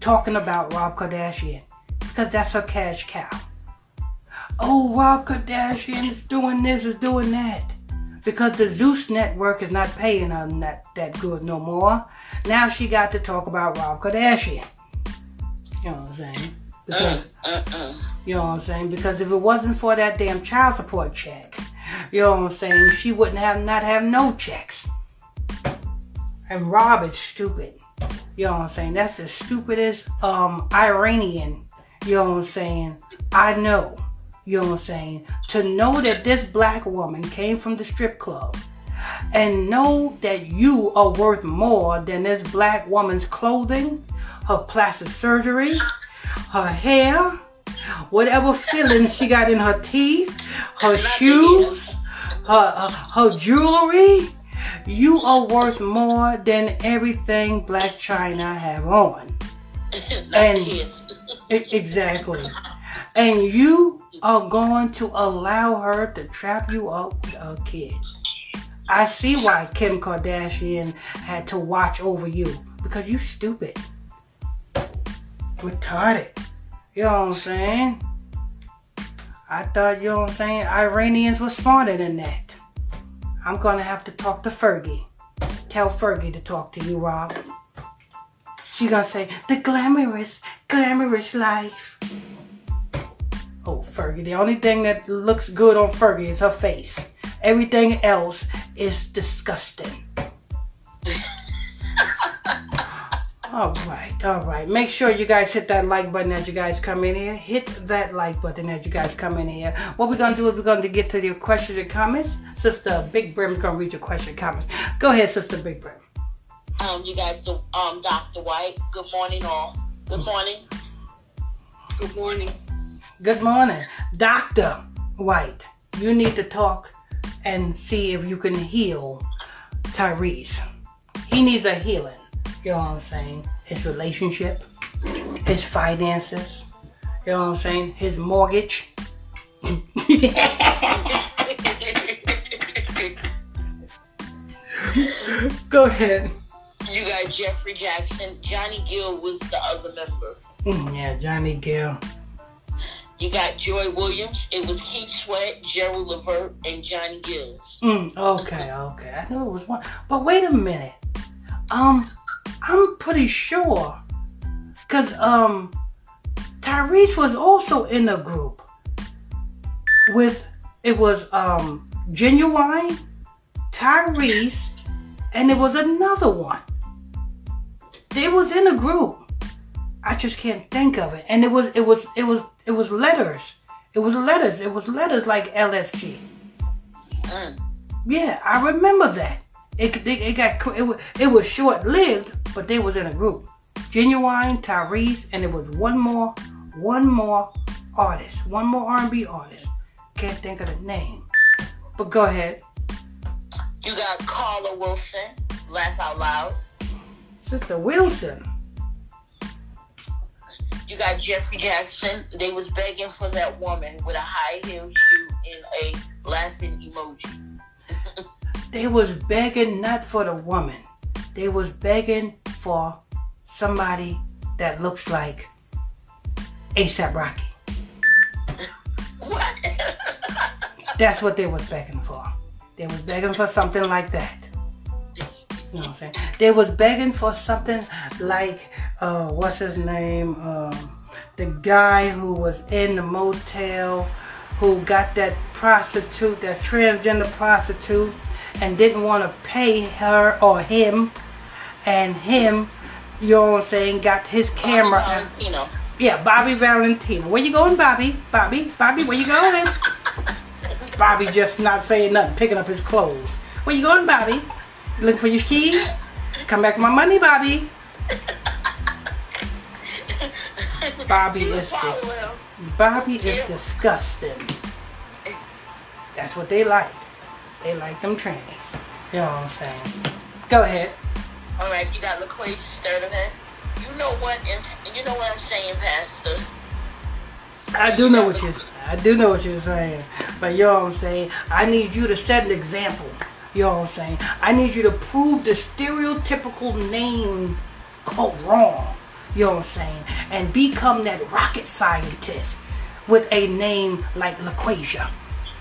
talking about Rob Kardashian because that's her cash cow. Oh, Rob Kardashian is doing this, is doing that. Because the Zeus Network is not paying her that good no more. Now she got to talk about Rob Kardashian. You know what I'm saying? Because, you know what I'm saying? Because if it wasn't for that damn child support check, you know what I'm saying, she wouldn't have no checks. And Rob is stupid. You know what I'm saying? That's the stupidest Iranian, you know what I'm saying, I know. You know what I'm saying? To know that this black woman came from the strip club and know that you are worth more than this black woman's clothing, her plastic surgery, her hair, whatever fillings she got in her teeth, her shoes, her jewelry. You are worth more than everything Blac Chyna have on. Exactly. And you are going to allow her to trap you up with a kid. I see why Kim Kardashian had to watch over you. Because you stupid. Retarded. You know what I'm saying? I thought, you know what I'm saying, Iranians were smarter than that. I'm going to have to talk to Fergie. Tell Fergie to talk to you, Rob. She's going to say, the glamorous life. Oh, Fergie. The only thing that looks good on Fergie is her face. Everything else is disgusting. All right. Make sure you guys hit that like button as you guys come in here. What we're going to do is we're going to get to your questions and comments. Sister Big Brim's going to read your questions and comments. Go ahead, Sister Big Brim. You guys, Dr. White, good morning all. Good morning. Dr. White, you need to talk and see if you can heal Tyrese. He needs a healing. you know what I'm saying, his relationship, his finances, you know what I'm saying, his mortgage. Go ahead. You got Jeffrey Jackson. Johnny Gill was the other member. Yeah, Johnny Gill. You got Joy Williams. It was Keith Sweat, Gerald LeVert, and Johnny Gill. Okay. I knew it was one. But wait a minute. I'm pretty sure. Because Tyrese was also in the group. With, it was Ginuwine, Tyrese, and it was another one. They was in a group. I just can't think of it. And it was letters. It was letters like LSG. Yeah, I remember that. It was short lived, but they was in a group. Ginuwine, Tyrese, and it was one more artist, one more R&B artist. Can't think of the name. But go ahead. You got Carla Wilson, Laugh Out Loud. Sister Wilson. You got Jeffrey Jackson. They was begging for that woman with a high-heeled shoe and a laughing emoji. They was begging not for the woman. They was begging for somebody that looks like A$AP Rocky. What? That's what they was begging for. They was begging for something like that. You know what I'm saying? They was begging for something like, what's his name? The guy who was in the motel, who got that prostitute, that transgender prostitute, and didn't want to pay her or him, and him, you know what I'm saying, got his camera. Yeah, Bobby Valentino. Where you going, Bobby? Bobby, where you going? Bobby just not saying nothing, picking up his clothes. Where you going, Bobby? Looking for your keys? Come back with my money, Bobby. Bobby is disgusting. That's what they like. They like them trannies. You know what I'm saying? Go ahead. All right, you got LaQuasia Sturdivant. You know what I'm saying, Pastor. I do know what you're saying. But you know what I'm saying? I need you to set an example. You know what I'm saying? I need you to prove the stereotypical name called wrong. You know what I'm saying? And become that rocket scientist with a name like LaQuasia.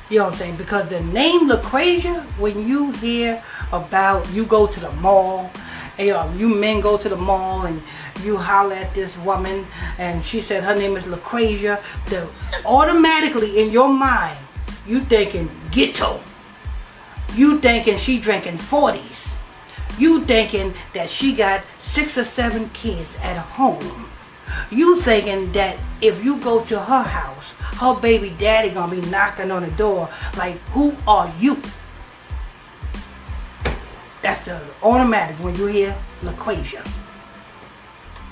You know what I'm saying? Because the name LaQuasia, when you hear about, you go to the mall, you men go to the mall and you holler at this woman and she said her name is LaQuasia, so automatically in your mind, you thinking ghetto. You thinking she drinking 40s. You thinking that she got 6 or 7 kids at home. You thinking that if you go to her house, her baby daddy gonna be knocking on the door like, who are you? That's the automatic when you hear LaQuasia.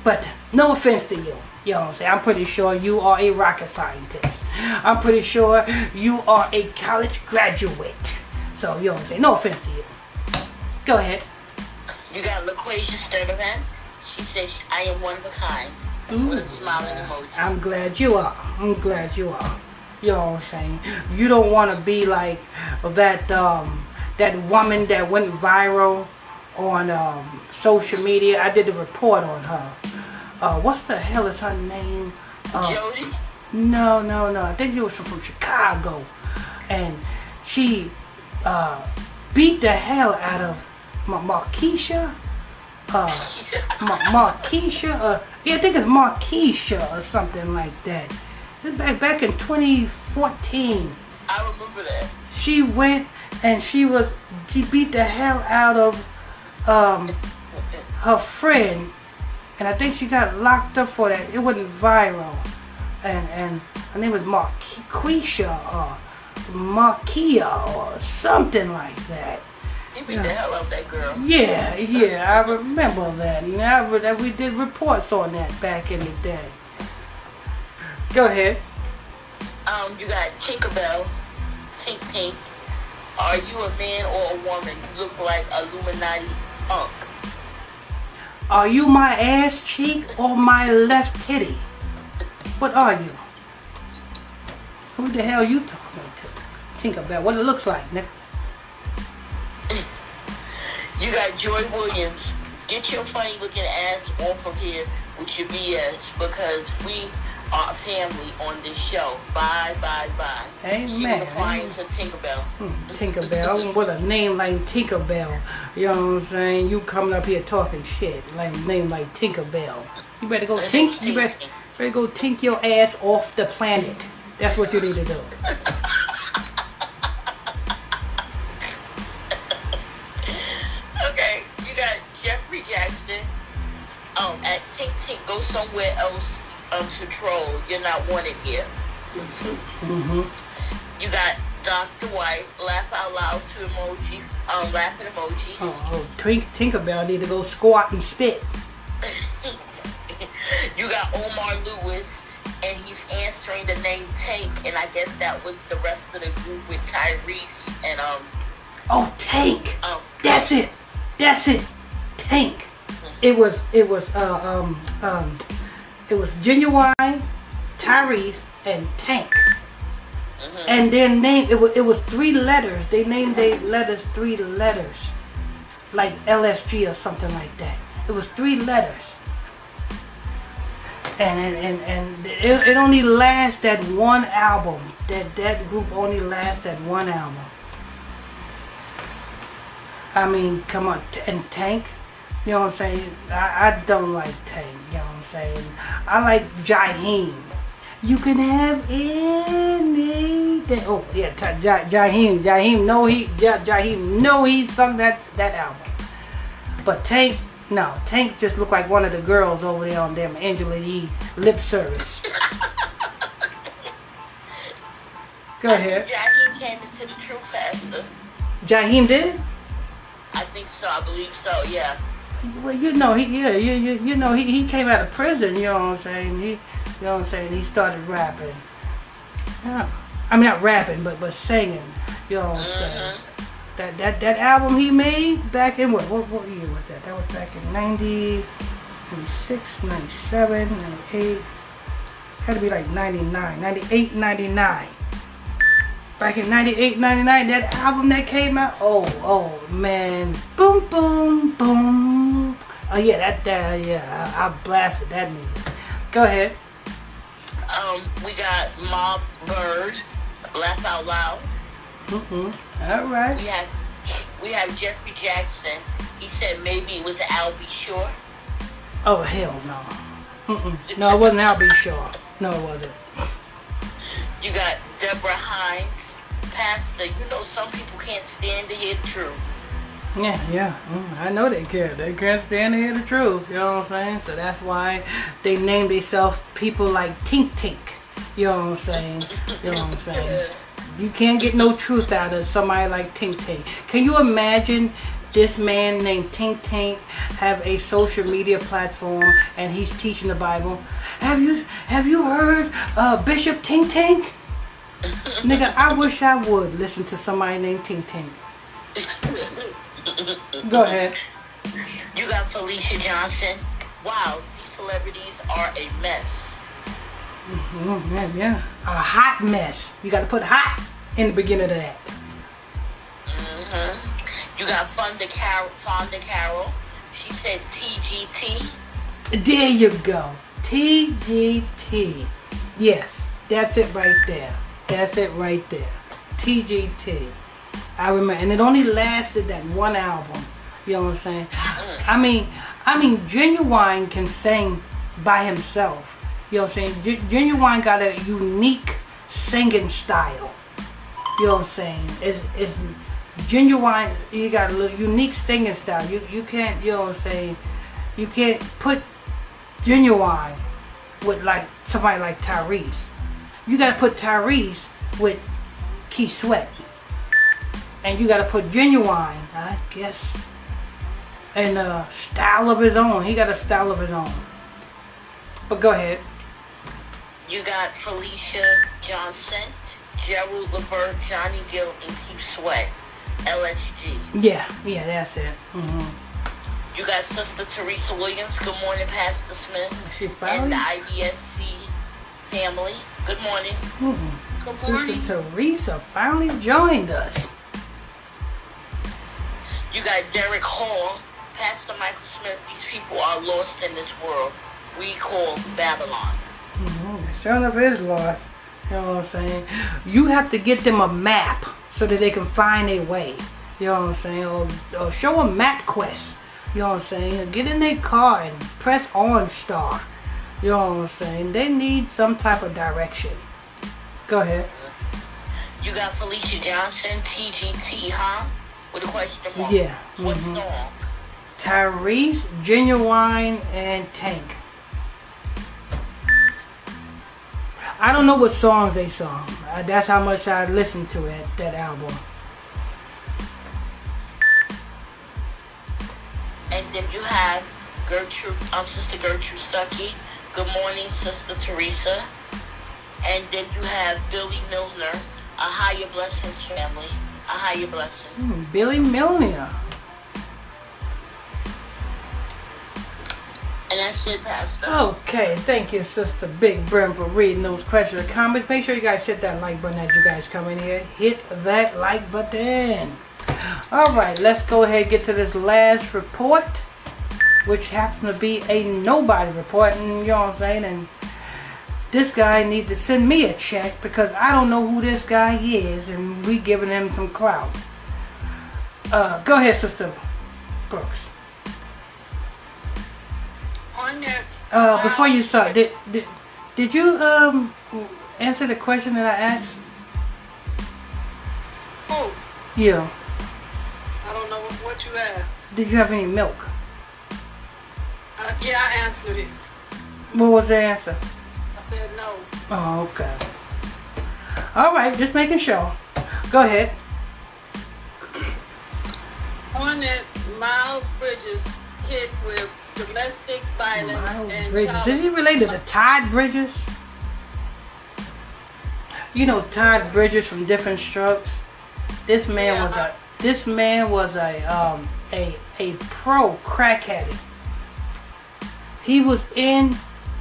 But no offense to you. You know what I'm saying? I'm pretty sure you are a rocket scientist. I'm pretty sure you are a college graduate. So, you know what I'm saying? No offense to you. Go ahead. You got LaQuasia Sturdivant. She says, I am one of a kind. With a smiling emoji. I'm glad you are. You know what I'm saying? You don't want to be like that, that woman that went viral on social media. I did the report on her. What's the hell is her name? Jody? No. I think she was from Chicago. And she beat the hell out of Markeisha. Yeah, I think it's Markeisha or something like that. Back in 2014. I remember that. She went and she beat the hell out of her friend, and I think she got locked up for that. It wasn't viral, and her name was Marquia or something like that. You beat the hell out of that girl. Yeah, I remember that. And we did reports on that back in the day. Go ahead. You got Tinkerbell, Tink. Are you a man or a woman? You look like Illuminati punk. Are you my ass cheek or my left titty? What are you? Who the hell you talking to? Tinkerbell, what it looks like, nigga? You got Joy Williams. Get your funny looking ass off of here with your BS, because we are family on this show. Bye, bye, bye. Amen. She was applying to Tinkerbell. Tinkerbell, with a name like Tinkerbell. You know what I'm saying? You coming up here talking shit, like name like Tinkerbell. You better go tink. You better go tink your ass off the planet. That's what you need to do. Okay, you got Jeffrey Jackson. At Tink Tink, go somewhere else to troll. You're not wanted here. You got Dr. White, laugh out loud to emoji, laughing emojis. Tinkerbell need to go squat and spit. You got Omar Lewis, and he's answering the name Tank, and I guess that was the rest of the group with Tyrese and oh, Tank. That's it. That's it. Tank. It was Ginuwine, Tyrese, and Tank. And their name, it was three letters. They named their letters three letters, like LSG or something like that. It was three letters. And it only lasts that one album. That group only lasts that one album. I mean, come on, and Tank, you know what I'm saying? I don't like Tank, you know what I'm saying? I like Jaheim. You can have anything. Oh yeah, Jaheim. Jaheim. No, he sung that album. But Tank. No, Tank just looked like one of the girls over there on them Angela E lip service. Go ahead. Jaheim came into the truth faster. Jaheim did? I think so. I believe so. Yeah. Well, you know he came out of prison. You know what I'm saying? He started rapping. Yeah. I mean not rapping, but singing. You know what I'm saying? That album he made back in what year was that? That was back in 90, 96, 97, 98. Had to be like 99, 98, 99. Back in 98, 99, that album that came out. Oh man. Boom, boom, boom. Oh yeah, yeah. I blasted that music. Go ahead. We got Mob Bird, Laugh Out Loud. All right. We have Jeffrey Jackson. He said maybe it was Al B. Shore. Oh hell no. No, it wasn't Al B. Shore. No, it wasn't. You got Deborah Hines, Pastor. You know some people can't stand to hear the truth. Yeah. I know they can't. They can't stand to hear the truth. You know what I'm saying? So that's why they named themselves people like Tink Tink. You know what I'm saying? You know what I'm saying? You can't get no truth out of somebody like Tink Tink. Can you imagine this man named Tink Tink have a social media platform and he's teaching the Bible? Have you heard Bishop Tink Tink? Nigga, I wish I would listen to somebody named Tink Tink. Go ahead. You got Felicia Johnson. Wow, these celebrities are a mess. Yeah. A hot mess. You got to put hot in the beginning of that. You got Fonda Carroll. She said TGT. There you go. TGT. Yes. That's it right there. TGT. I remember. And it only lasted that one album. You know what I'm saying? I mean, Ginuwine can sing by himself. You know what I'm saying? Ginuwine got a unique singing style. You know what I'm saying? It's Ginuwine. You got a unique singing style. You can't. You know what I'm saying? You can't put Ginuwine with like somebody like Tyrese. You got to put Tyrese with Keith Sweat, and you got to put Ginuwine, I guess, in a style of his own. He got a style of his own. But go ahead. You got Felicia Johnson, Gerald LeVert, Johnny Gill, and Keith Sweat. LSG. Yeah, that's it. You got Sister Teresa Williams. Good morning, Pastor Smith. And the IBSC family. Good morning. Mm-hmm. Good morning. Sister Teresa finally joined us. You got Derek Hall. Pastor Michael Smith. These people are lost in this world we call Babylon. Mm-hmm. Sure enough is lost. You know what I'm saying? You have to get them a map so that they can find their way. You know what I'm saying? Or show them map quests. You know what I'm saying? Or get in their car and press on star. You know what I'm saying? They need some type of direction. Go ahead. You got Felicia Johnson, TGT, huh? With a question mark. Yeah. Mm-hmm. What song? Tyrese, Ginuwine, and Tank. I don't know what songs they sung. That's how much I listened to it, that album. And then you have Gertrude, Sister Gertrude Stuckey. Good morning, Sister Teresa. And then you have Billy Milner, A Higher Blessings family. A Higher Blessing. Billy Milner. And that's it, Pastor. Okay, thank you, Sister Big Brim, for reading those questions and comments. Make sure you guys hit that like button as you guys come in here. Hit that like button. All right, let's go ahead and get to this last report, which happens to be a nobody report. And you know what I'm saying? And this guy needs to send me a check because I don't know who this guy is, and we giving him some clout. Go ahead, Sister Brooks. Before you start, did you answer the question that I asked? Oh. Yeah. I don't know what you asked. Did you have any milk? Yeah, I answered it. What was the answer? I said no. Oh, okay. All right, just making sure. Go ahead. Hornets Miles Bridges hit with domestic violence and Bridges. Is he related to Todd Bridges? You know Todd Bridges from Different Strokes. This man was a pro crack addict. He was in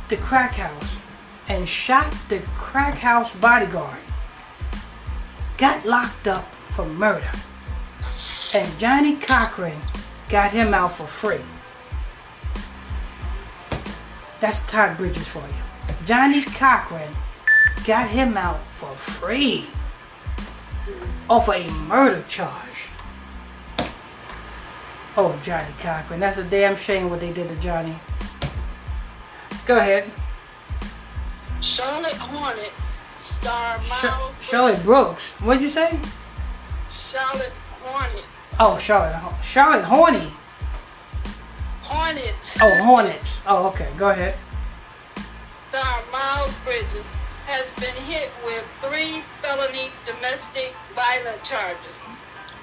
the crack house and shot the crack house bodyguard. Got locked up for murder, and Johnny Cochran got him out for free. That's Todd Bridges for you. Johnny Cochran got him out for free off a murder charge. Oh, Johnny Cochran. That's a damn shame what they did to Johnny. Go ahead. Charlotte Hornets star Miles Charlotte Brooks. What'd you say? Charlotte Hornets. Oh, Charlotte Horny. Hornets. Oh, Hornets. Oh, okay. Go ahead. Star Miles Bridges has been hit with 3 felony domestic violence charges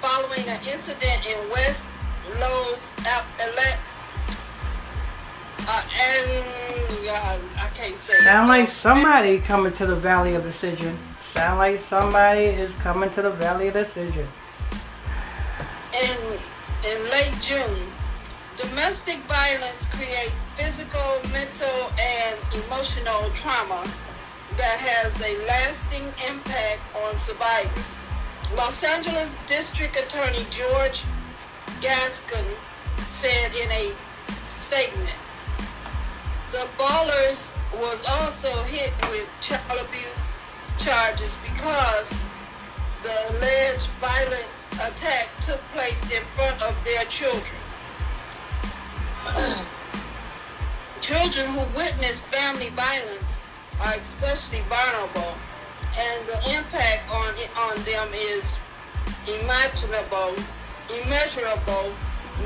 following an incident in West Lowe's I can't say. Sound like somebody coming to the Valley of Decision. Sound like somebody is coming to the Valley of Decision. In late June. Domestic violence creates physical, mental, and emotional trauma that has a lasting impact on survivors. Los Angeles District Attorney George Gascon said in a statement, the ballers was also hit with child abuse charges because the alleged violent attack took place in front of their children. Children who witness family violence are especially vulnerable, and the impact on them is immeasurable.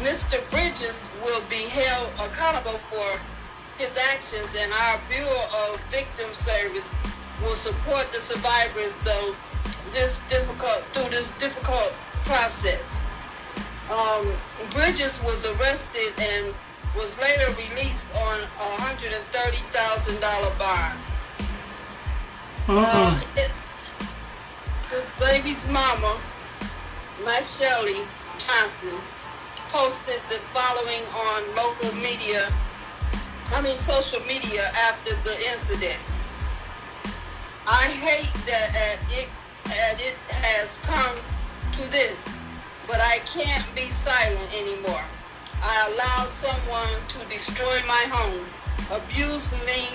Mr. Bridges will be held accountable for his actions, and our Bureau of Victim Service will support the survivors through this difficult process. Bridges was arrested and was later released on a $130,000 bond. His baby's mama, Michelle Johnson, posted the following on social media after the incident. I hate that it has come to this, but I can't be silent anymore. I allowed someone to destroy my home, abuse me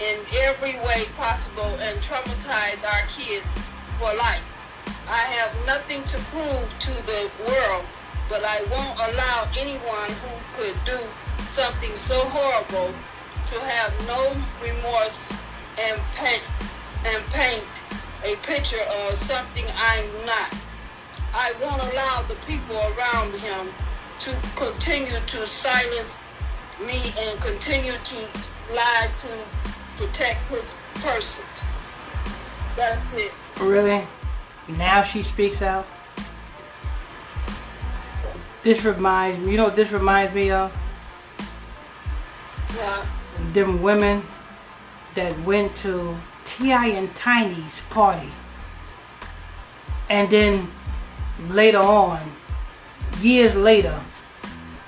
in every way possible, and traumatize our kids for life. I have nothing to prove to the world, but I won't allow anyone who could do something so horrible to have no remorse and paint a picture of something I'm not. I won't allow the people around him to continue to silence me and continue to lie to protect his person. That's it. Really? Now she speaks out? This reminds me of? Yeah. Them women that went to T.I. and Tiny's party. And then later on, years later,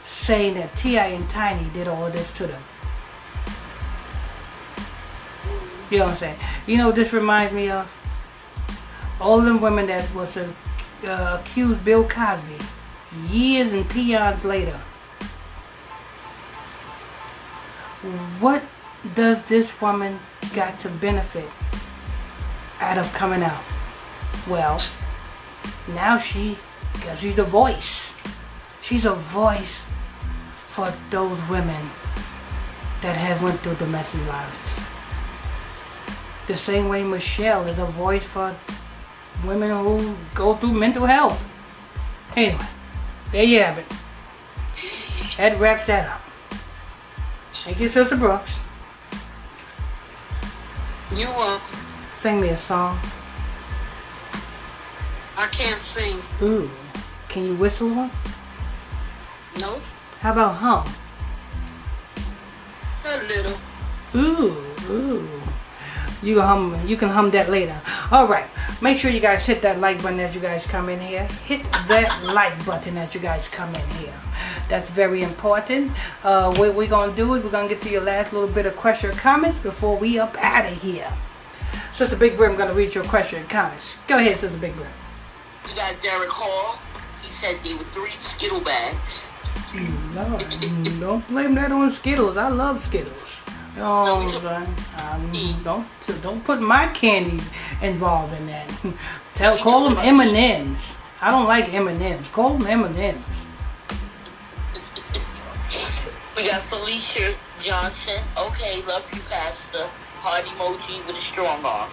saying that T.I. and Tiny did all this to them. You know what I'm saying? You know what this reminds me of? All them women that was accused Bill Cosby years and peons later. What does this woman got to benefit out of coming out? Well, now because she's a voice. She's a voice for those women that have went through domestic violence. The same way Michelle is a voice for women who go through mental health. Anyway, there you have it. That wraps that up. Thank you, Sister Brooks. You're welcome. Sing me a song. I can't sing. Ooh. Can you whistle one? No. How about hum? A little. Ooh. You can hum that later. Alright. Make sure you guys hit that like button as you guys come in here. Hit that like button as you guys come in here. That's very important. What we're going to do is we're going to get to your last little bit of question or comments before we up out of here. Sister Big Brim, I'm going to read your question and comments. Go ahead, Sister Big Brim. You got Derek Hall. He said they were 3 Skittle bags. Lord, don't blame that on Skittles. I love Skittles. Oh, don't put my candy involved in that. Call them M&Ms. I don't like M&Ms. Call them M&Ms. We got Felicia Johnson. Okay, love you, Pastor. Heart emoji with a strong arm.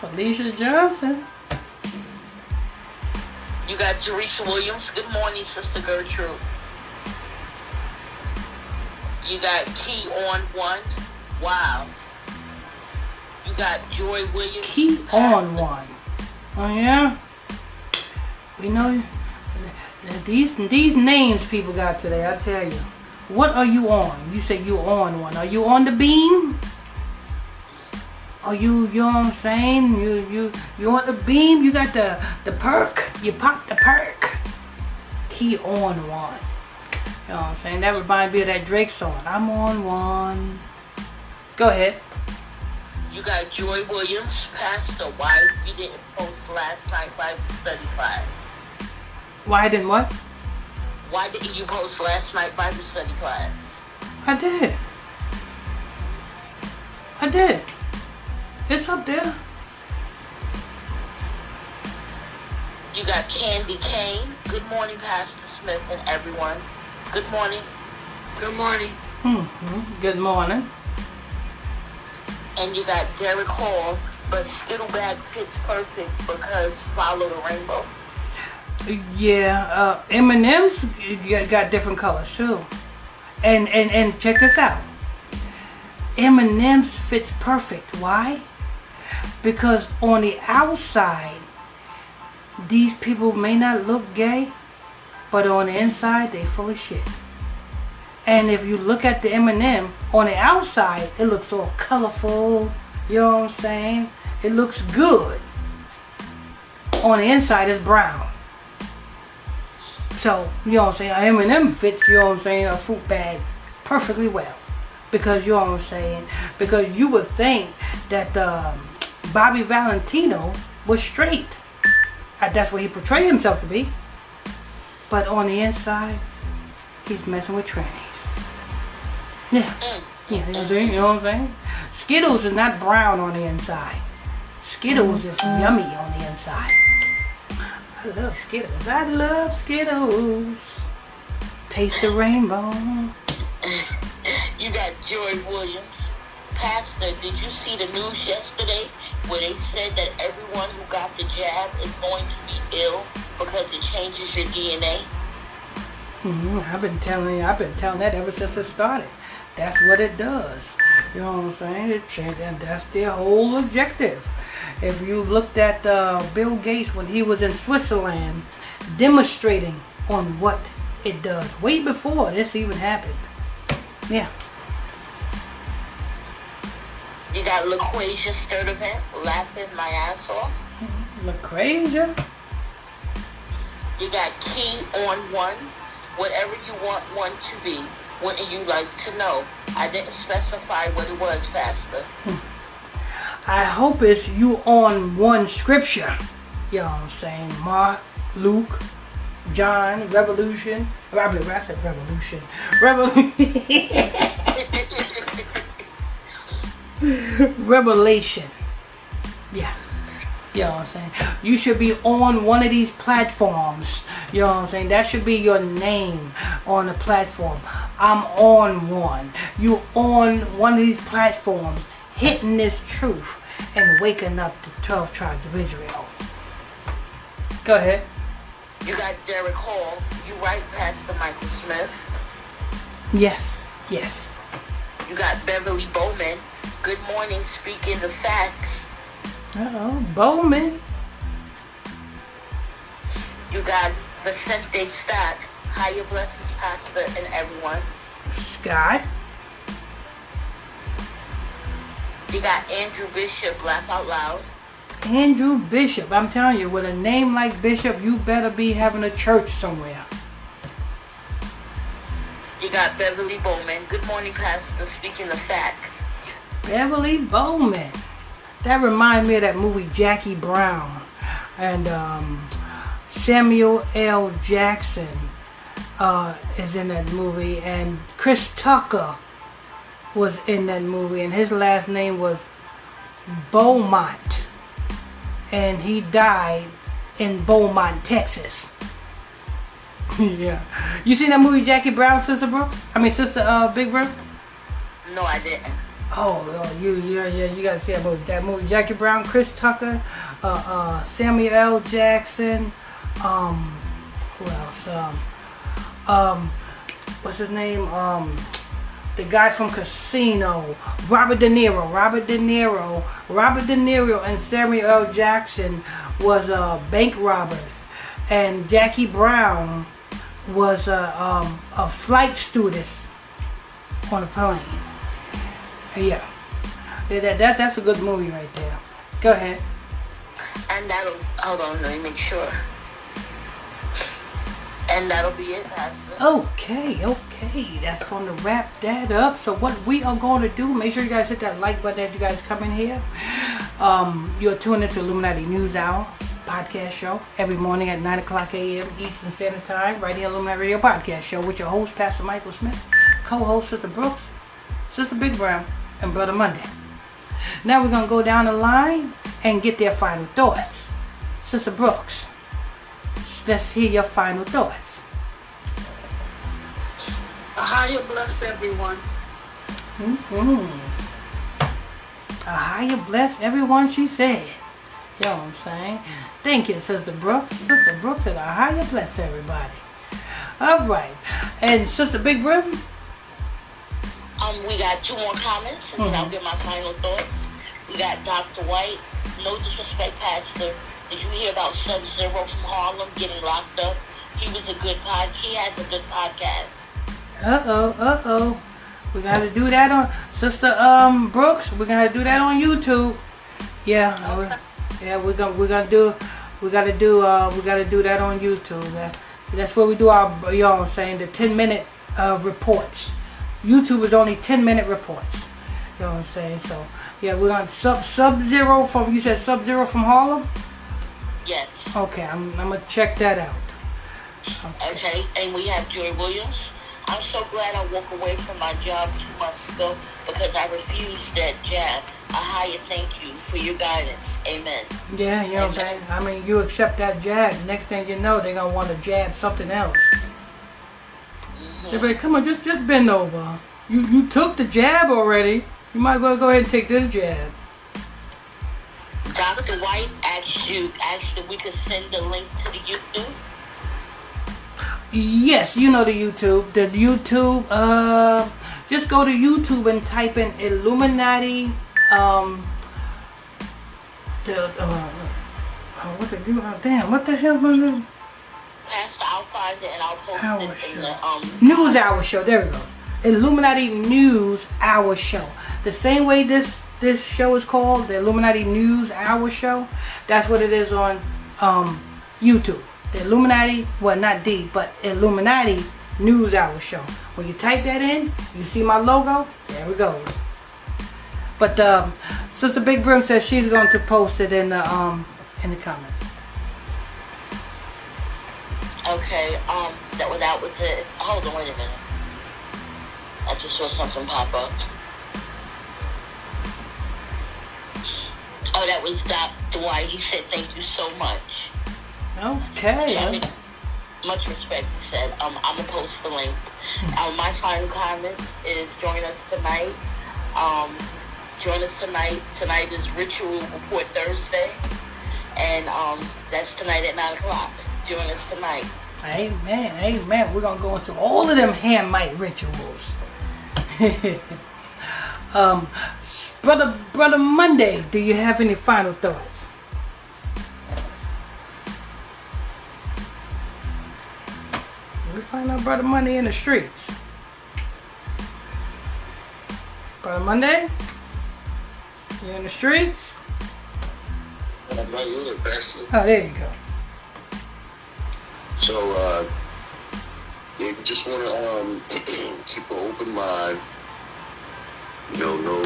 Felicia Johnson. You got Tyrese Williams. Good morning, Sister Gertrude. You got Key on One. Wow. You got Joy Williams. Key on One. Oh, yeah? We know these names people got today, I tell you. What are you on? You say you on one. Are you on the beam? Are you know what I'm saying? You on the beam? You got the perk. You pop the perk. Key on one. You know what I'm saying? That reminds me of that Drake song. I'm on one. Go ahead. You got Joy Williams, Pastor White. You didn't post last night Bible study class. Why didn't what? Why didn't you post last night Bible study class? I did. It's up there. You got Candy Kane. Good morning, Pastor Smith and everyone. Good morning. Good morning. Mm-hmm. Good morning. And you got Derek Hall, but Skittle Bag fits perfect because follow the rainbow. Yeah, M&M's got different colors too. And check this out. M&M's fits perfect. Why? Because on the outside, these people may not look gay, but on the inside, they full of shit. And if you look at the M&M, on the outside, it looks all colorful. You know what I'm saying? It looks good. On the inside, it's brown. So, you know what I'm saying, an M&M fits, you know what I'm saying, a fruit bag perfectly well. Because, you know what I'm saying, because you would think that Bobby Valentino was straight. That's what he portrayed himself to be. But on the inside, he's messing with trannies. Yeah. Yeah, you know what I'm saying? Skittles is not brown on the inside. Skittles is yummy on the inside. I love Skittles. I love Skittles. Taste the rainbow. You got Joy Williams. Pastor, did you see the news yesterday where they said that everyone who got the jab is going to be ill because it changes your DNA? I've been telling that ever since it started. That's what it does. You know what I'm saying? It changed, and that's their whole objective. If you looked at Bill Gates when he was in Switzerland, demonstrating on what it does, way before this even happened. Yeah. You got LaQuasia Sturdivant laughing my ass off. LaQuasia? You got King on one, whatever you want one to be. What do you like to know? I didn't specify what it was, Pastor. I hope it's you on one scripture. You know what I'm saying? Mark, Luke, John, Revelation. I said Revolution. Revelation. Yeah. You know what I'm saying? You should be on one of these platforms. You know what I'm saying? That should be your name on the platform. I'm on one. You on one of these platforms, hitting this truth and waking up the 12 tribes of Israel. Go ahead. You got Derek Hall. You right, Pastor Michael Smith? Yes. Yes. You got Beverly Bowman. Good morning, speaking the facts. Uh-oh, Bowman. You got Vicente Scott. Higher blessings, Pastor, and everyone. Scott. You got Andrew Bishop, laugh out loud. Andrew Bishop. I'm telling you, with a name like Bishop, you better be having a church somewhere. You got Beverly Bowman. Good morning, Pastor, speaking of facts. Beverly Bowman. That reminds me of that movie Jackie Brown and Samuel L. Jackson is in that movie, and Chris Tucker was in that movie, and his last name was Beaumont, and he died in Beaumont, Texas. Yeah, you seen that movie Jackie Brown, Sister Brooks? I mean Sister Big Brim? No, I didn't. Oh, you gotta see that movie. Jackie Brown, Chris Tucker, Samuel L. Jackson, who else? What's his name? The guy from Casino, Robert De Niro. Robert De Niro and Samuel L. Jackson was bank robbers, and Jackie Brown was a flight stewardess on a plane. Yeah, that's a good movie right there. Go ahead. And that'll, hold on, let me make sure. And that'll be it, Pastor. Okay, that's going to wrap that up. So what we are going to do, make sure you guys hit that like button as you guys come in here. You're tuned into Illuminati News Hour podcast show every morning at 9 o'clock a.m. Eastern Standard Time, right here on Illuminati Radio podcast show with your host, Pastor Michael Smith, co-host Sister Brooks, Sister Big Brim, and Brother Monday. Now we're going to go down the line and get their final thoughts. Sister Brooks, let's hear your final thoughts. A higher bless everyone. A higher bless everyone, she said. You know what I'm saying? Thank you, Sister Brooks. Sister Brooks said a higher bless everybody. All right. And Sister Big Brim? We got two more comments, and then I'll get my final thoughts. We got Dr. White. No disrespect, Pastor. Did you hear about Sub-Zero from Harlem getting locked up? He has a good podcast. Uh-oh. We got to do that on... Sister Brooks, we're going to do that on YouTube. Yeah. Okay. We're going to do that on YouTube. That's where we do our, you know what I'm saying, the 10-minute reports. YouTube is only 10-minute reports. You know what I'm saying? So, yeah, we're on Sub-Zero from, you said Sub-Zero from Harlem? Yes. Okay, I'm going to check that out. Okay, and we have Joy Williams. I'm so glad I walked away from my job 2 months ago because I refused that job. A higher thank you for your guidance. Amen. Yeah, you know what I'm saying? I mean, you accept that jab. Next thing you know, they're going to want to jab something else. Mm-hmm. They're like, come on, just bend over. You took the jab already. You might as well go ahead and take this jab. Dr. White asked if we could send the link to the YouTube. Yes, you know the YouTube. The YouTube, just go to YouTube and type in Illuminati, what the hell was it? Pastor, I'll find it and I'll post it in the, News Hour Show, there we go. Illuminati News Hour Show. The same way this show is called, the Illuminati News Hour Show, that's what it is on, YouTube. The Illuminati, well not D, but Illuminati News Hour Show. When you type that in, you see my logo, there it goes. But Sister Big Brim says she's going to post it in the comments. Okay, that was it. Hold on, wait a minute. I just saw something pop up. Oh, that was Dr. White. He said thank you so much. Okay. Much respect, he said. I'm going to post the link. My final comments is join us tonight. Join us tonight. Tonight is Ritual Report Thursday. And that's tonight at 9 o'clock. Join us tonight. Amen. Amen. We're going to go into all of them hand mic rituals. Brother Monday, do you have any final thoughts? We find out Brother Monday in the streets. Brother Monday? You in the streets? I'm not either, Pastor. Oh, there you go. So, you just want to keep an open mind. You know,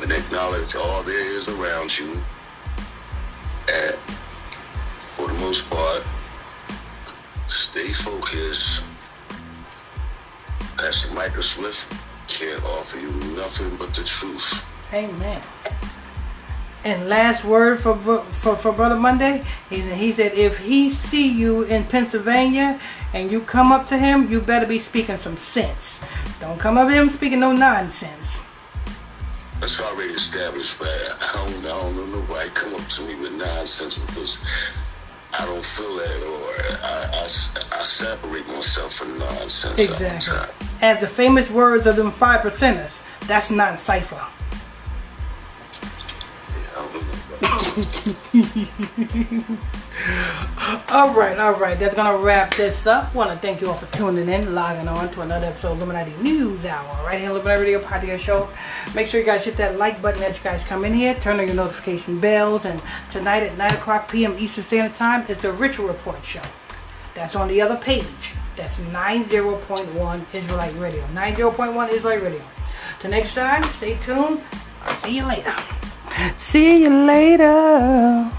and acknowledge all there is around you. And for the most part, stay focused. Pastor Michael Smith can't offer you nothing but the truth. Amen. And last word for Brother Monday, he said, if he see you in Pennsylvania and you come up to him, you better be speaking some sense. Don't come up to him speaking no nonsense. That's already established, but I don't know nobody come up to me with nonsense because I don't feel that, or I separate myself from nonsense. Exactly. All the time. As the famous words of them 5 percenters, that's not cipher. Yeah, I don't know. All right. That's gonna wrap this up. Want to thank you all for tuning in, logging on to another episode of Illuminati News Hour, right here on Illuminati Radio Podcast Show. Make sure you guys hit that like button as you guys come in here. Turn on your notification bells. And tonight at 9:00 p.m. Eastern Standard Time is the Ritual Report Show. That's on the other page. That's 90.1 Israelite Radio. 90.1 Israelite Radio. Till next time, stay tuned. I'll see you later. See you later.